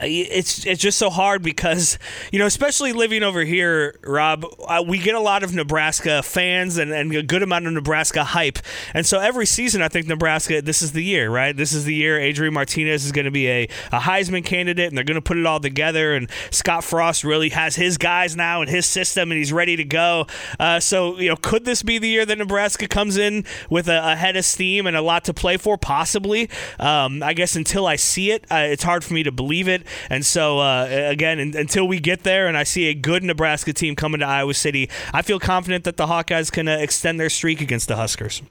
It's it's just so hard because, you know, especially living over here, Rob, uh, we get a lot of Nebraska fans and, and a good amount of Nebraska hype. And so every season, I think Nebraska, this is the year, right? This is the year Adrian Martinez is going to be a, a Heisman candidate, and they're going to put it all together. And Scott Frost really has his guys now and his system, and he's ready to go. Uh, so, you know, could this be the year that Nebraska comes in with a, a head of steam and a lot to play for? Possibly. Um, I guess until I see it, uh, it's hard for me to believe it. And so, uh, again, in, until we get there and I see a good Nebraska team coming to Iowa City, I feel confident that the Hawkeyes can uh, extend their streak against the Huskers.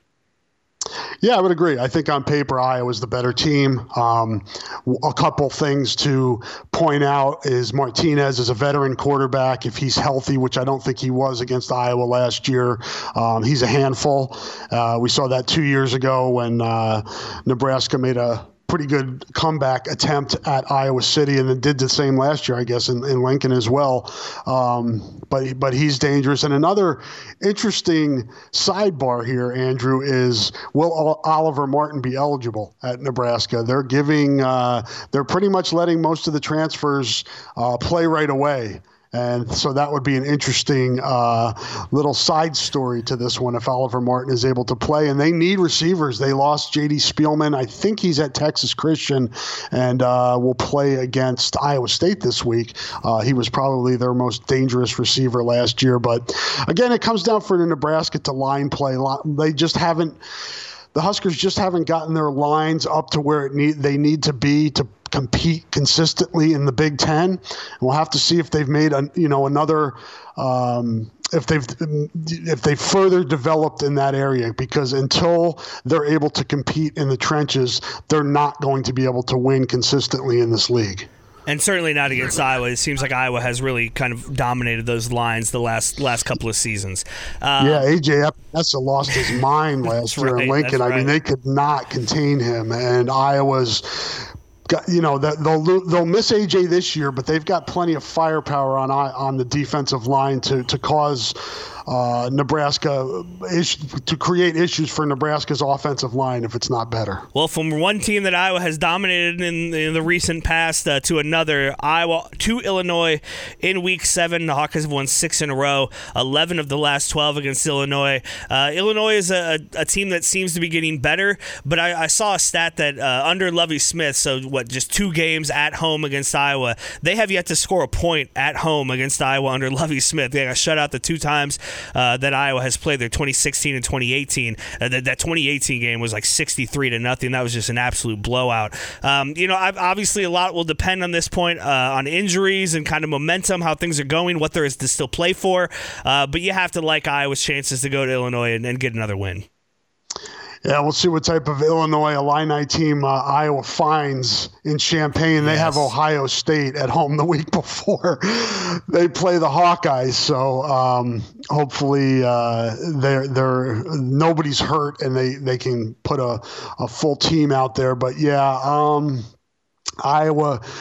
Yeah, I would agree. I think on paper, Iowa's the better team. Um, a couple things to point out is Martinez is a veteran quarterback. If he's healthy, which I don't think he was against Iowa last year, um, he's a handful. Uh, we saw that two years ago when uh, Nebraska made a pretty good comeback attempt at Iowa City, and then did the same last year, I guess, in, in Lincoln as well. Um, but but he's dangerous. And another interesting sidebar here, Andrew, is will Oliver Martin be eligible at Nebraska? They're giving, uh, they're pretty much letting most of the transfers uh, play right away. And so that would be an interesting uh, little side story to this one if Oliver Martin is able to play. And they need receivers. They lost J D Spielman. I think he's at Texas Christian and uh, will play against Iowa State this week. Uh, he was probably their most dangerous receiver last year. But, again, it comes down for Nebraska to line play. They just haven't – the Huskers just haven't gotten their lines up to where it need, they need to be to compete consistently in the Big Ten. And we'll have to see if they've made a, you know, another um, if they've if they further developed in that area, because until they're able to compete in the trenches, they're not going to be able to win consistently in this league. And certainly not against Iowa. It seems like Iowa has really kind of dominated those lines the last last couple of seasons. Uh, yeah, A J Epinesa lost his mind last year right, in Lincoln. Right. I mean, they could not contain him, and Iowa's. You know, they'll they'll miss A J this year, but they've got plenty of firepower on on the defensive line to to cause uh, Nebraska is, to create issues for Nebraska's offensive line if it's not better. Well, from one team that Iowa has dominated in, in the recent past uh, to another, Iowa to Illinois in Week Seven, the Hawkeyes have won six in a row, eleven of the last twelve against Illinois. Uh, Illinois is a, a team that seems to be getting better, but I, I saw a stat that uh, under Lovie Smith, so. What, just two games at home against Iowa. They have yet to score a point at home against Iowa under Lovie Smith. They got shut out the two times uh, that Iowa has played there, twenty sixteen and twenty eighteen. Uh, that, that twenty eighteen game was like sixty-three to nothing. That was just an absolute blowout. Um, you know, I've, obviously a lot will depend on this point, uh, on injuries and kind of momentum, how things are going, what there is to still play for. Uh, but you have to like Iowa's chances to go to Illinois and, and get another win. Yeah, we'll see what type of Illinois Illini team uh, Iowa finds in Champaign. They yes. have Ohio State at home the week before they play the Hawkeyes. So um, hopefully uh, they're, they're, nobody's hurt and they, they can put a, a full team out there. But, yeah, um, Iowa –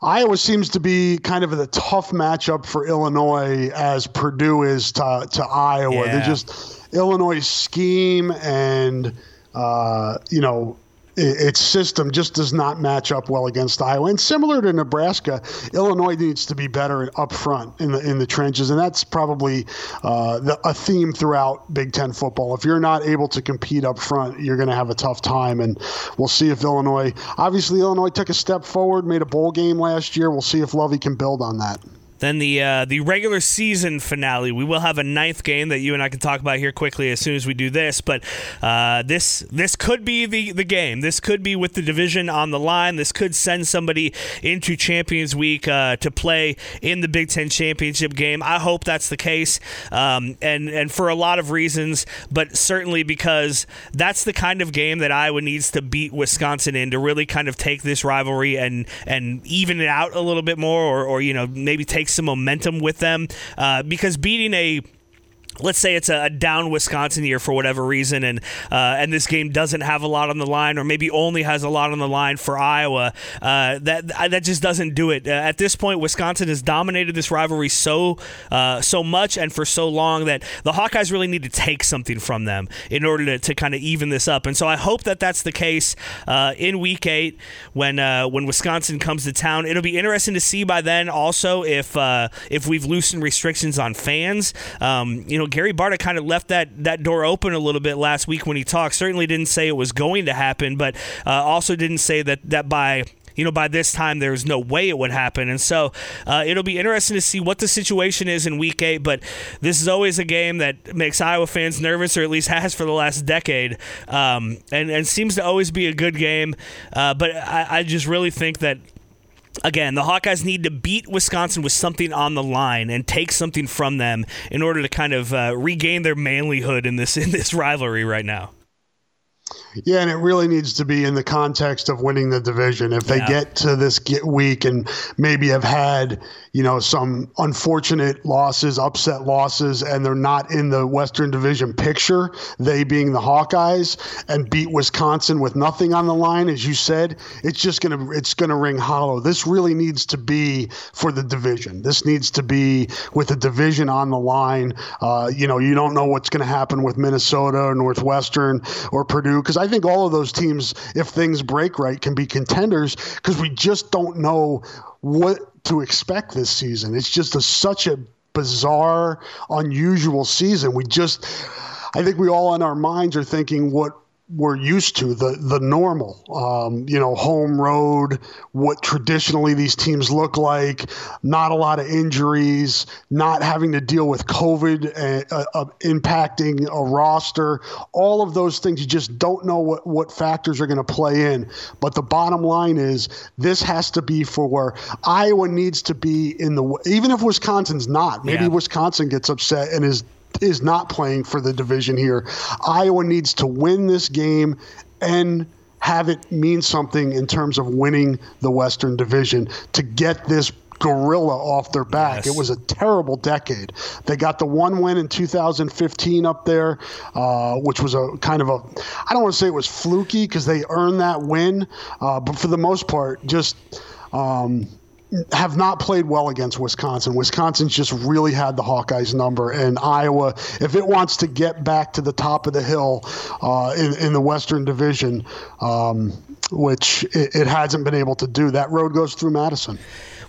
Iowa seems to be kind of a tough matchup for Illinois as Purdue is to, to Iowa. Yeah. They're just Illinois' scheme and, uh, you know, its system just does not match up well against Iowa. And similar to Nebraska, Illinois needs to be better up front in the in the trenches, and that's probably uh, the, a theme throughout Big Ten football. If you're not able to compete up front, you're going to have a tough time, and we'll see if Illinois – obviously Illinois took a step forward, made a bowl game last year. We'll see if Lovie can build on that. Then the uh, the regular season finale. We will have a ninth game that you and I can talk about here quickly as soon as we do this. But uh, this this could be the, the game. This could be with the division on the line. This could send somebody into Champions Week uh, to play in the Big Ten Championship game. I hope that's the case, um, and, and for a lot of reasons, but certainly because that's the kind of game that Iowa needs to beat Wisconsin in to really kind of take this rivalry and, and even it out a little bit more or, or you know maybe take some momentum with them uh, because beating a let's say it's a down Wisconsin year for whatever reason, and uh, and this game doesn't have a lot on the line, or maybe only has a lot on the line for Iowa. Uh, that that just doesn't do it. Uh, at this point, Wisconsin has dominated this rivalry so uh, so much and for so long that the Hawkeyes really need to take something from them in order to, to kind of even this up. And so I hope that that's the case uh, in Week Eight when uh, when Wisconsin comes to town. It'll be interesting to see by then also if uh, if we've loosened restrictions on fans. Um, you know. Gary Barta kind of left that, that door open a little bit last week when he talked. Certainly didn't say it was going to happen, but uh, also didn't say that, that by you know by this time there was no way it would happen. And so uh, it'll be interesting to see what the situation is in Week eight, but this is always a game that makes Iowa fans nervous, or at least has for the last decade, um, and, and seems to always be a good game. Uh, but I, I just really think that, again, the Hawkeyes need to beat Wisconsin with something on the line and take something from them in order to kind of uh, regain their manlyhood in this in this rivalry right now. Yeah, and it really needs to be in the context of winning the division. If they yeah. get to this get week and maybe have had, you know, some unfortunate losses, upset losses, and they're not in the Western Division picture, they being the Hawkeyes, and beat Wisconsin with nothing on the line, as you said, it's just gonna it's gonna ring hollow. This really needs to be for the division. This needs to be with the division on the line. Uh, you know, you don't know what's gonna happen with Minnesota or Northwestern or Purdue, because I think all of those teams, if things break right, can be contenders, because we just don't know what to expect this season. It's just a, such a bizarre, unusual season. We just, I think we all in our minds are thinking what we're used to, the the normal, um, you know, home, road, what traditionally these teams look like, not a lot of injuries, not having to deal with COVID uh, uh, uh, impacting a roster, all of those things. You just don't know what, what factors are going to play in. But the bottom line is this has to be for where Iowa needs to be in the, even if Wisconsin's not, maybe yeah. Wisconsin gets upset and is is not playing for the division here. Iowa needs to win this game and have it mean something in terms of winning the Western Division to get this gorilla off their back. Yes. It was a terrible decade. They got the one win in two thousand fifteen up there, uh, which was a kind of a, I don't want to say it was fluky because they earned that win, uh, but for the most part, just um, have not played well against Wisconsin. Wisconsin's just really had the Hawkeyes number, and Iowa, if it wants to get back to the top of the hill uh, in, in the Western Division, um, which it, it hasn't been able to do, that road goes through Madison.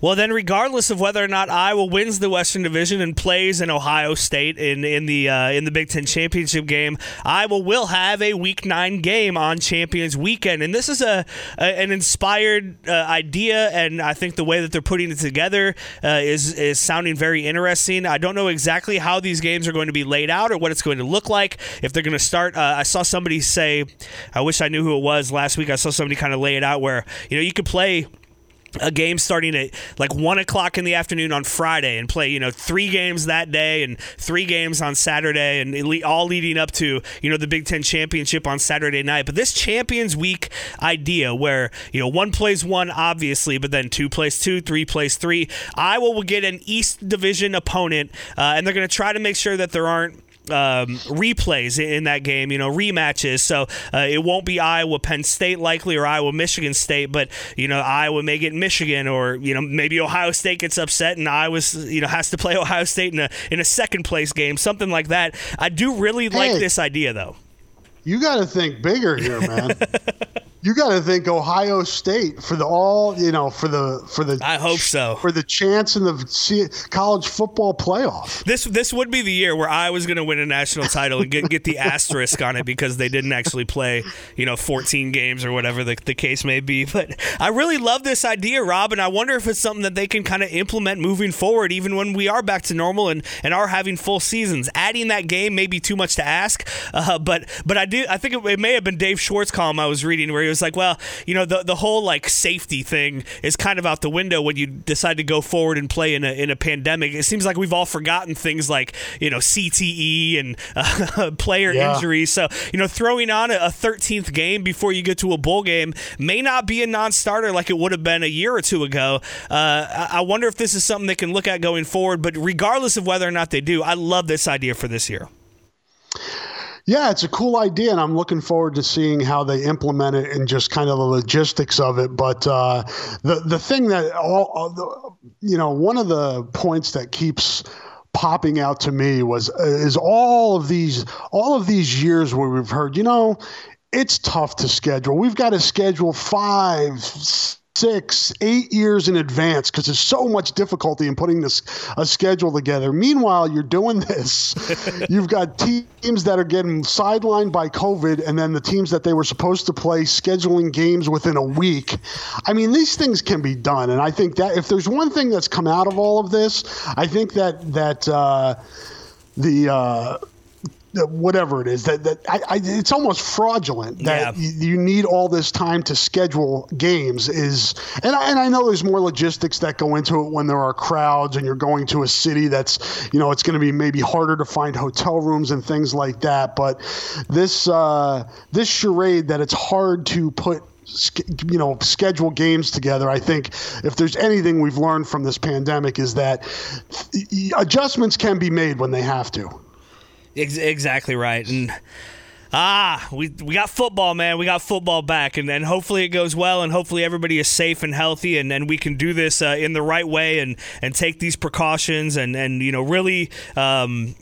Well, then, regardless of whether or not Iowa wins the Western Division and plays in Ohio State in in the uh, in the Big Ten championship game, Iowa will have a Week Nine game on Champions Weekend, and this is a, a an inspired uh, idea, and I think the way that they're putting it together uh, is is sounding very interesting. I don't know exactly how these games are going to be laid out or what it's going to look like. If they're going to start, uh, I saw somebody say, I wish I knew who it was last week. I saw somebody kind of lay it out where you know you could play a game starting at like one o'clock in the afternoon on Friday and play, you know, three games that day and three games on Saturday, and all leading up to, you know, the Big Ten championship on Saturday night. But this Champions Week idea where, you know, one plays one, obviously, but then two plays two, three plays three. Iowa will get an East Division opponent, uh, and they're going to try to make sure that there aren't Um, replays in that game, you know, rematches. So uh, it won't be Iowa Penn State likely, or Iowa Michigan State, but you know, Iowa may get Michigan, or you know, maybe Ohio State gets upset and Iowa you know has to play Ohio State in a in a second place game, something like that. I do really hey, like this idea, though. You got to think bigger here, man. You got to think Ohio State for the all, you know, for the for the. I hope so. For the chance in the college football playoff. This this would be the year where I was going to win a national title and get, get the asterisk on it because they didn't actually play, you know, fourteen games or whatever the, the case may be. But I really love this idea, Rob, and I wonder if it's something that they can kind of implement moving forward, even when we are back to normal and, and are having full seasons. Adding that game may be too much to ask, uh, but but I do I think it, it may have been Dave Schwartz's column I was reading where he it was like, well, you know, the the whole like safety thing is kind of out the window when you decide to go forward and play in a in a pandemic. It seems like we've all forgotten things like, you know, C T E and uh, player yeah. injuries. So, you know, throwing on a, a thirteenth game before you get to a bowl game may not be a non-starter like it would have been a year or two ago. Uh, I, I wonder if this is something they can look at going forward, but regardless of whether or not they do, I love this idea for this year. Yeah, it's a cool idea, and I'm looking forward to seeing how they implement it and just kind of the logistics of it. But uh, the the thing that all, all the, you know, one of the points that keeps popping out to me was is all of these all of these years where we've heard, you know, it's tough to schedule. We've got to schedule five, six, eight years in advance because there's so much difficulty in putting this a schedule together. Meanwhile, you're doing this. You've got teams that are getting sidelined by COVID, and then the teams that they were supposed to play scheduling games within a week. I mean, these things can be done, and I think that if there's one thing that's come out of all of this, I think that that uh, the uh, whatever it is that, that I, I, it's almost fraudulent that yeah. you, you need all this time to schedule games is, and I, and I know there's more logistics that go into it when there are crowds and you're going to a city that's, you know, it's going to be maybe harder to find hotel rooms and things like that. But this, uh, this charade that it's hard to put, you know, schedule games together. I think if there's anything we've learned from this pandemic is that adjustments can be made when they have to. Exactly right. And ah, we we got football, man. We got football back, and, and hopefully it goes well, and hopefully everybody is safe and healthy, and, and we can do this uh, in the right way, and, and take these precautions, and, and you know really um,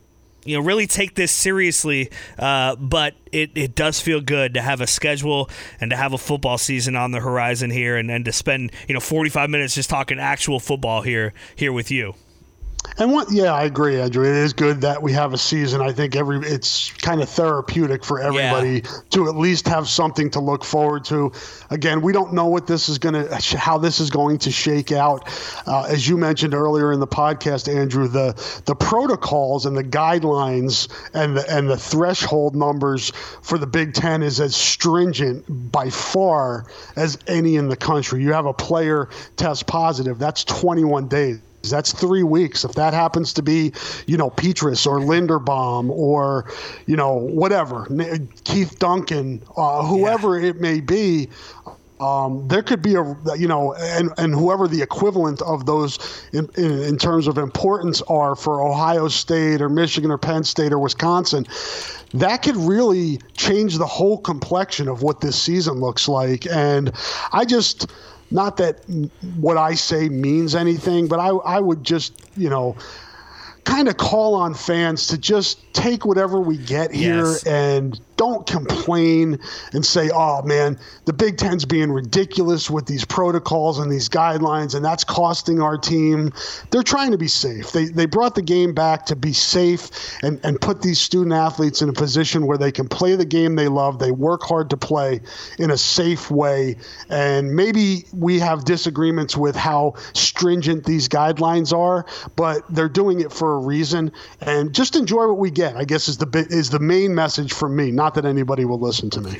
you know really take this seriously. Uh, but it, it does feel good to have a schedule and to have a football season on the horizon here, and, and to spend you know forty-five minutes just talking actual football here here with you. And what? Yeah, I agree, Andrew. It is good that we have a season. I think every it's kind of therapeutic for everybody yeah. to at least have something to look forward to. Again, we don't know what this is going to, how this is going to shake out. Uh, as you mentioned earlier in the podcast, Andrew, the the protocols and the guidelines and the, and the threshold numbers for the Big Ten is as stringent by far as any in the country. You have a player test positive, that's twenty-one days. That's three weeks. If that happens to be, you know, Petras or Linderbaum or, you know, whatever, Keith Duncan, uh, whoever yeah. it may be, um, there could be a, you know, and, and whoever the equivalent of those in, in, in terms of importance are for Ohio State or Michigan or Penn State or Wisconsin, that could really change the whole complexion of what this season looks like. And I just... Not that what I say means anything, but I, I would just, you know, kind of call on fans to just take whatever we get here yes. and don't complain and say, oh, man, the Big Ten's being ridiculous with these protocols and these guidelines, and that's costing our team. They're trying to be safe. They they brought the game back to be safe and, and put these student-athletes in a position where they can play the game they love, they work hard to play in a safe way, and maybe we have disagreements with how stringent these guidelines are, but they're doing it for a reason, and just enjoy what we get, I guess, is the is the main message from me. Not Not that anybody will listen to me.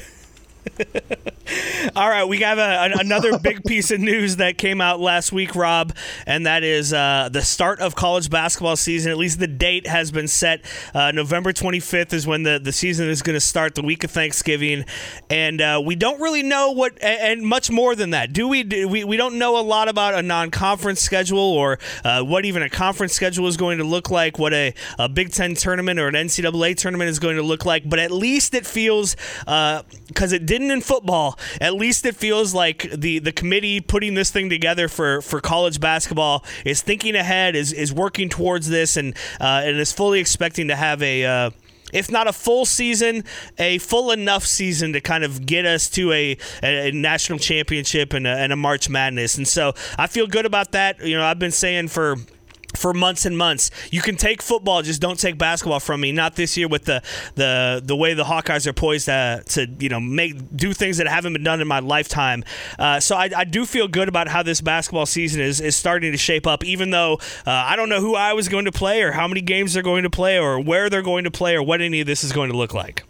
All right, we have a, an, another big piece of news that came out last week, Rob, and that is uh, the start of college basketball season. At least the date has been set. Uh, November twenty-fifth is when the, the season is going to start, the week of Thanksgiving, and uh, we don't really know what, and, and much more than that. Do we, do we? We don't know a lot about a non-conference schedule or uh, what even a conference schedule is going to look like, what a, a Big Ten tournament or an N C double A tournament is going to look like, but at least it feels, because uh, it didn't in football, at least it feels like the, the committee putting this thing together for, for college basketball is thinking ahead, is is working towards this, and uh, and is fully expecting to have a uh, if not a full season, a full enough season to kind of get us to a, a, a national championship and a, and a March Madness. And so I feel good about that. You know, I've been saying for. For months and months, you can take football, just don't take basketball from me. Not this year with the the, the way the Hawkeyes are poised to, to you know make do things that haven't been done in my lifetime. Uh, so I, I do feel good about how this basketball season is is starting to shape up. Even though uh, I don't know who I was going to play or how many games they're going to play or where they're going to play or what any of this is going to look like.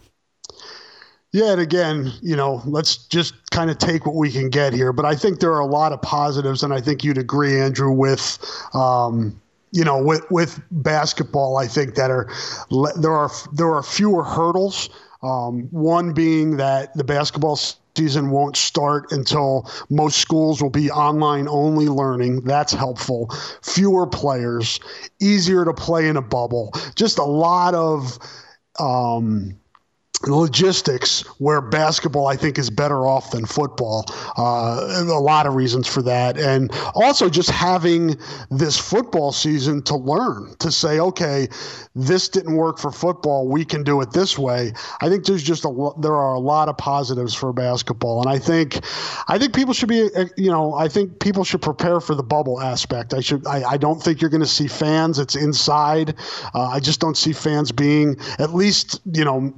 Yeah, and again, you know, let's just kind of take what we can get here. But I think there are a lot of positives, and I think you'd agree, Andrew, with um, you know, with with basketball. I think that are there are there are fewer hurdles. Um, one being that the basketball season won't start until most schools will be online only learning. That's helpful. Fewer players, easier to play in a bubble. Just a lot of um, logistics where basketball, I think, is better off than football. Uh, a lot of reasons for that. And also just having this football season to learn, to say, okay, this didn't work for football. We can do it this way. I think there's just a there are a lot of positives for basketball, and I think, I think people should be, you know, I think people should prepare for the bubble aspect. I should. I, I don't think you're going to see fans. It's inside. Uh, I just don't see fans being, at least, you know,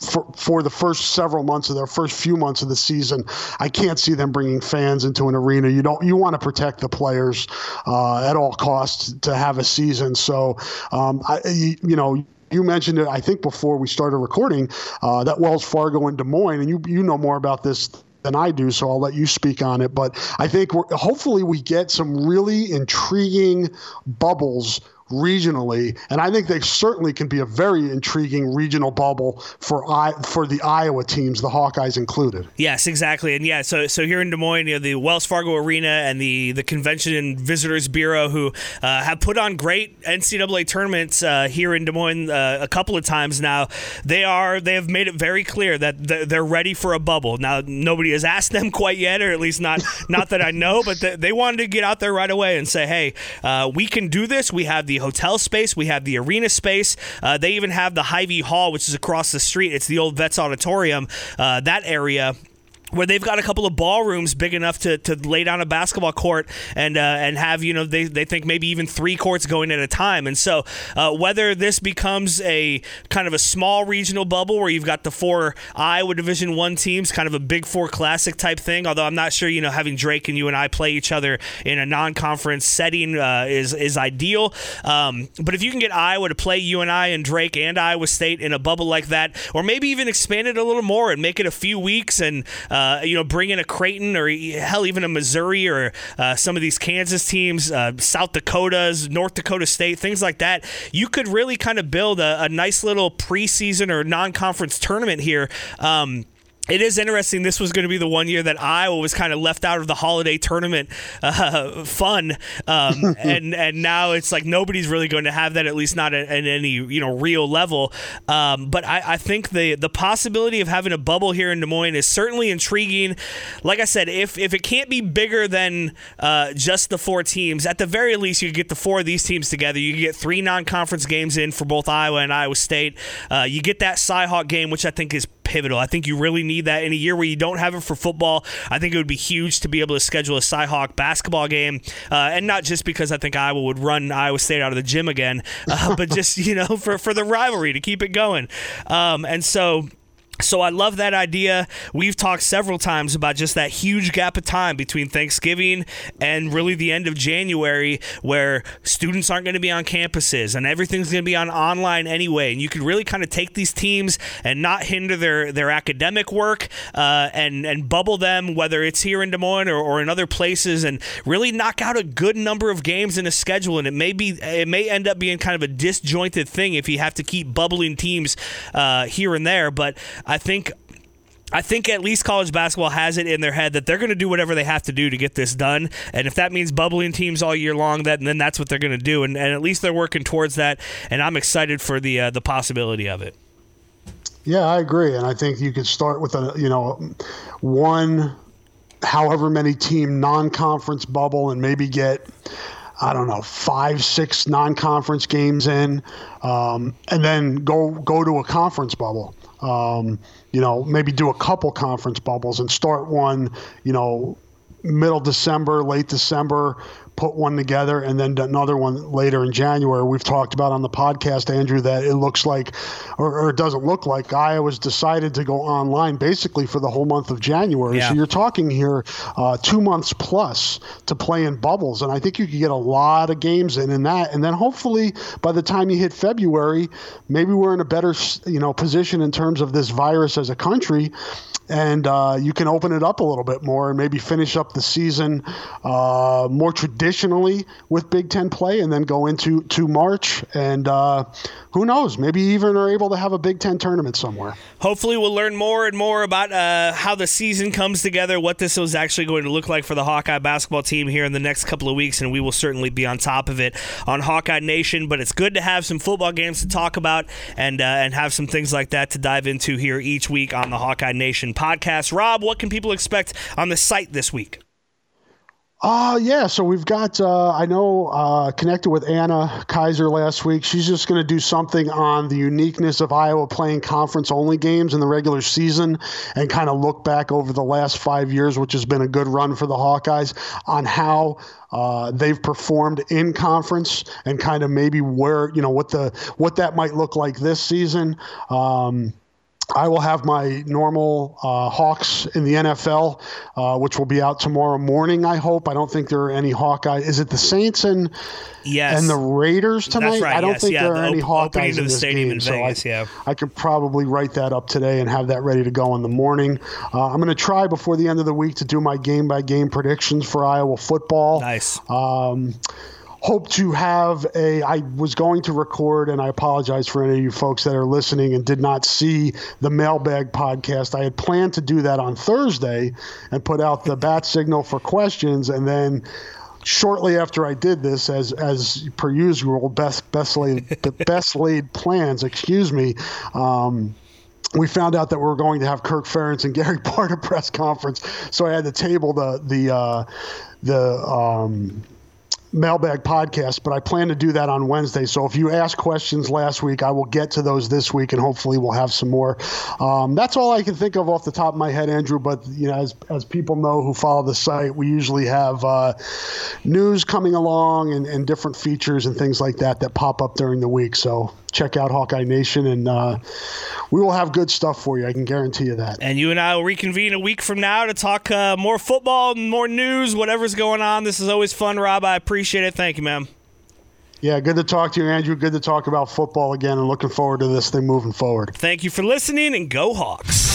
for for the first several months of their first few months of the season. I can't see them bringing fans into an arena. You don't. You want to protect the players uh, at all costs to have a season. So. Um, I, you, you know, you mentioned it, I think, before we started recording, uh, that Wells Fargo in Des Moines, and you you know more about this than I do, so I'll let you speak on it. But I think we're, hopefully we get some really intriguing bubbles regionally, and I think they certainly can be a very intriguing regional bubble for I for the Iowa teams, the Hawkeyes included. Yes, exactly. And yeah, so so here in Des Moines, you know, the Wells Fargo Arena and the the Convention and Visitors Bureau, who uh, have put on great N C double A tournaments uh, here in Des Moines uh, a couple of times now, they are they have made it very clear that th- they're ready for a bubble. Now, nobody has asked them quite yet, or at least not not that I know, but th- they wanted to get out there right away and say, hey, uh, we can do this. We have the hotel space, we have the arena space, uh, they even have the Hy-Vee Hall, which is across the street. It's the old Vets Auditorium, uh, that area, where they've got a couple of ballrooms big enough to, to lay down a basketball court and uh, and have, you know, they, they think maybe even three courts going at a time. And so uh, whether this becomes a kind of a small regional bubble where you've got the four Iowa Division One teams, kind of a Big Four Classic type thing, although I'm not sure, you know, having Drake and you and I play each other in a non-conference setting uh, is, is ideal. Um, but if you can get Iowa to play you and I and Drake and Iowa State in a bubble like that, or maybe even expand it a little more and make it a few weeks and uh, Uh, you know, bring in a Creighton or hell, even a Missouri or uh, some of these Kansas teams, uh, South Dakotas, North Dakota State, things like that. You could really kind of build a, a nice little preseason or non-conference tournament here. Um, It is interesting. This was going to be the one year that Iowa was kind of left out of the holiday tournament uh, fun, um, and and now it's like nobody's really going to have that, at least not at, at any, you know, real level. Um, but I, I think the the possibility of having a bubble here in Des Moines is certainly intriguing. Like I said, if if it can't be bigger than uh, just the four teams, at the very least you get the four of these teams together. You get three non-conference games in for both Iowa and Iowa State. Uh, you get that CyHawk game, which I think is pivotal. I think you really need that in a year where you don't have it for football. I think it would be huge to be able to schedule a CyHawk basketball game, uh, and not just because I think Iowa would run Iowa State out of the gym again, uh, but just, you know, for, for the rivalry to keep it going. Um, and so... So I love that idea. We've talked several times about just that huge gap of time between Thanksgiving and really the end of January where students aren't going to be on campuses and everything's going to be on online anyway. And you can really kind of take these teams and not hinder their, their academic work uh, and, and bubble them, whether it's here in Des Moines or, or in other places, and really knock out a good number of games in a schedule. And it may be, it may end up being kind of a disjointed thing if you have to keep bubbling teams uh, here and there. But I think I think at least college basketball has it in their head that they're going to do whatever they have to do to get this done. And if that means bubbling teams all year long, that, then that's what they're going to do. And, and at least they're working towards that. And I'm excited for the uh, the possibility of it. Yeah, I agree. And I think you could start with a, you know, one however many team non-conference bubble and maybe get – I don't know, five, six non-conference games in, um, and then go go to a conference bubble. Um, you know, maybe do a couple conference bubbles and start one, you know, middle December, late December, put one together and then another one later in January. We've talked about on the podcast, Andrew, that it looks like, or, or it doesn't look like, Iowa's decided to go online basically for the whole month of January. Yeah. So you're talking here uh, two months plus to play in bubbles. And I think you could get a lot of games in, in that. And then hopefully by the time you hit February, maybe we're in a better, you know, position in terms of this virus as a country. And uh, you can open it up a little bit more and maybe finish up the season uh, more traditionally with Big Ten play and then go into to March. And uh, who knows, maybe even are able to have a Big Ten tournament somewhere. Hopefully we'll learn more and more about uh, how the season comes together, what this is actually going to look like for the Hawkeye basketball team here in the next couple of weeks, and we will certainly be on top of it on Hawkeye Nation. But it's good to have some football games to talk about and, uh, and have some things like that to dive into here each week on the Hawkeye Nation podcast. Rob, what can people expect on the site this week? Uh, yeah, so we've got, uh, I know, uh, connected with Anna Kaiser last week. She's just going to do something on the uniqueness of Iowa playing conference-only games in the regular season and kind of look back over the last five years, which has been a good run for the Hawkeyes, on how Uh, they've performed in conference and kind of maybe where, you know, what the what that might look like this season. Um, I will have my normal uh, Hawks in the N F L, uh, which will be out tomorrow morning, I hope. I don't think there are any Hawkeyes. Is it the Saints and yes. and the Raiders tonight? That's right, I don't yes. think yeah, there the are op- any Hawkeyes in this stadium game, in Vegas, so I, yeah. I could probably write that up today and have that ready to go in the morning. Uh, I'm going to try before the end of the week to do my game-by-game predictions for Iowa football. Nice. Um Hope to have a, I was going to record, and I apologize for any of you folks that are listening and did not see the mailbag podcast. I had planned to do that on Thursday and put out the bat signal for questions, and then shortly after I did this, as as per usual, best best laid best laid plans, excuse me, um, we found out that we were going to have Kirk Ferentz and Gary Barta press conference, so I had to table the the uh, the um, mailbag podcast, but I plan to do that on Wednesday. So if you asked questions last week, I will get to those this week, and hopefully we'll have some more. Um, that's all I can think of off the top of my head, Andrew, but you know, as as people know who follow the site, we usually have uh, news coming along and, and different features and things like that that pop up during the week. So check out Hawkeye Nation, and uh, we will have good stuff for you. I can guarantee you that. And you and I will reconvene a week from now to talk uh, more football, more news, whatever's going on. This is always fun, Rob. I appreciate it. Thank you, man. Yeah, good to talk to you, Andrew. Good to talk about football again, and looking forward to this thing moving forward. Thank you for listening, and go Hawks.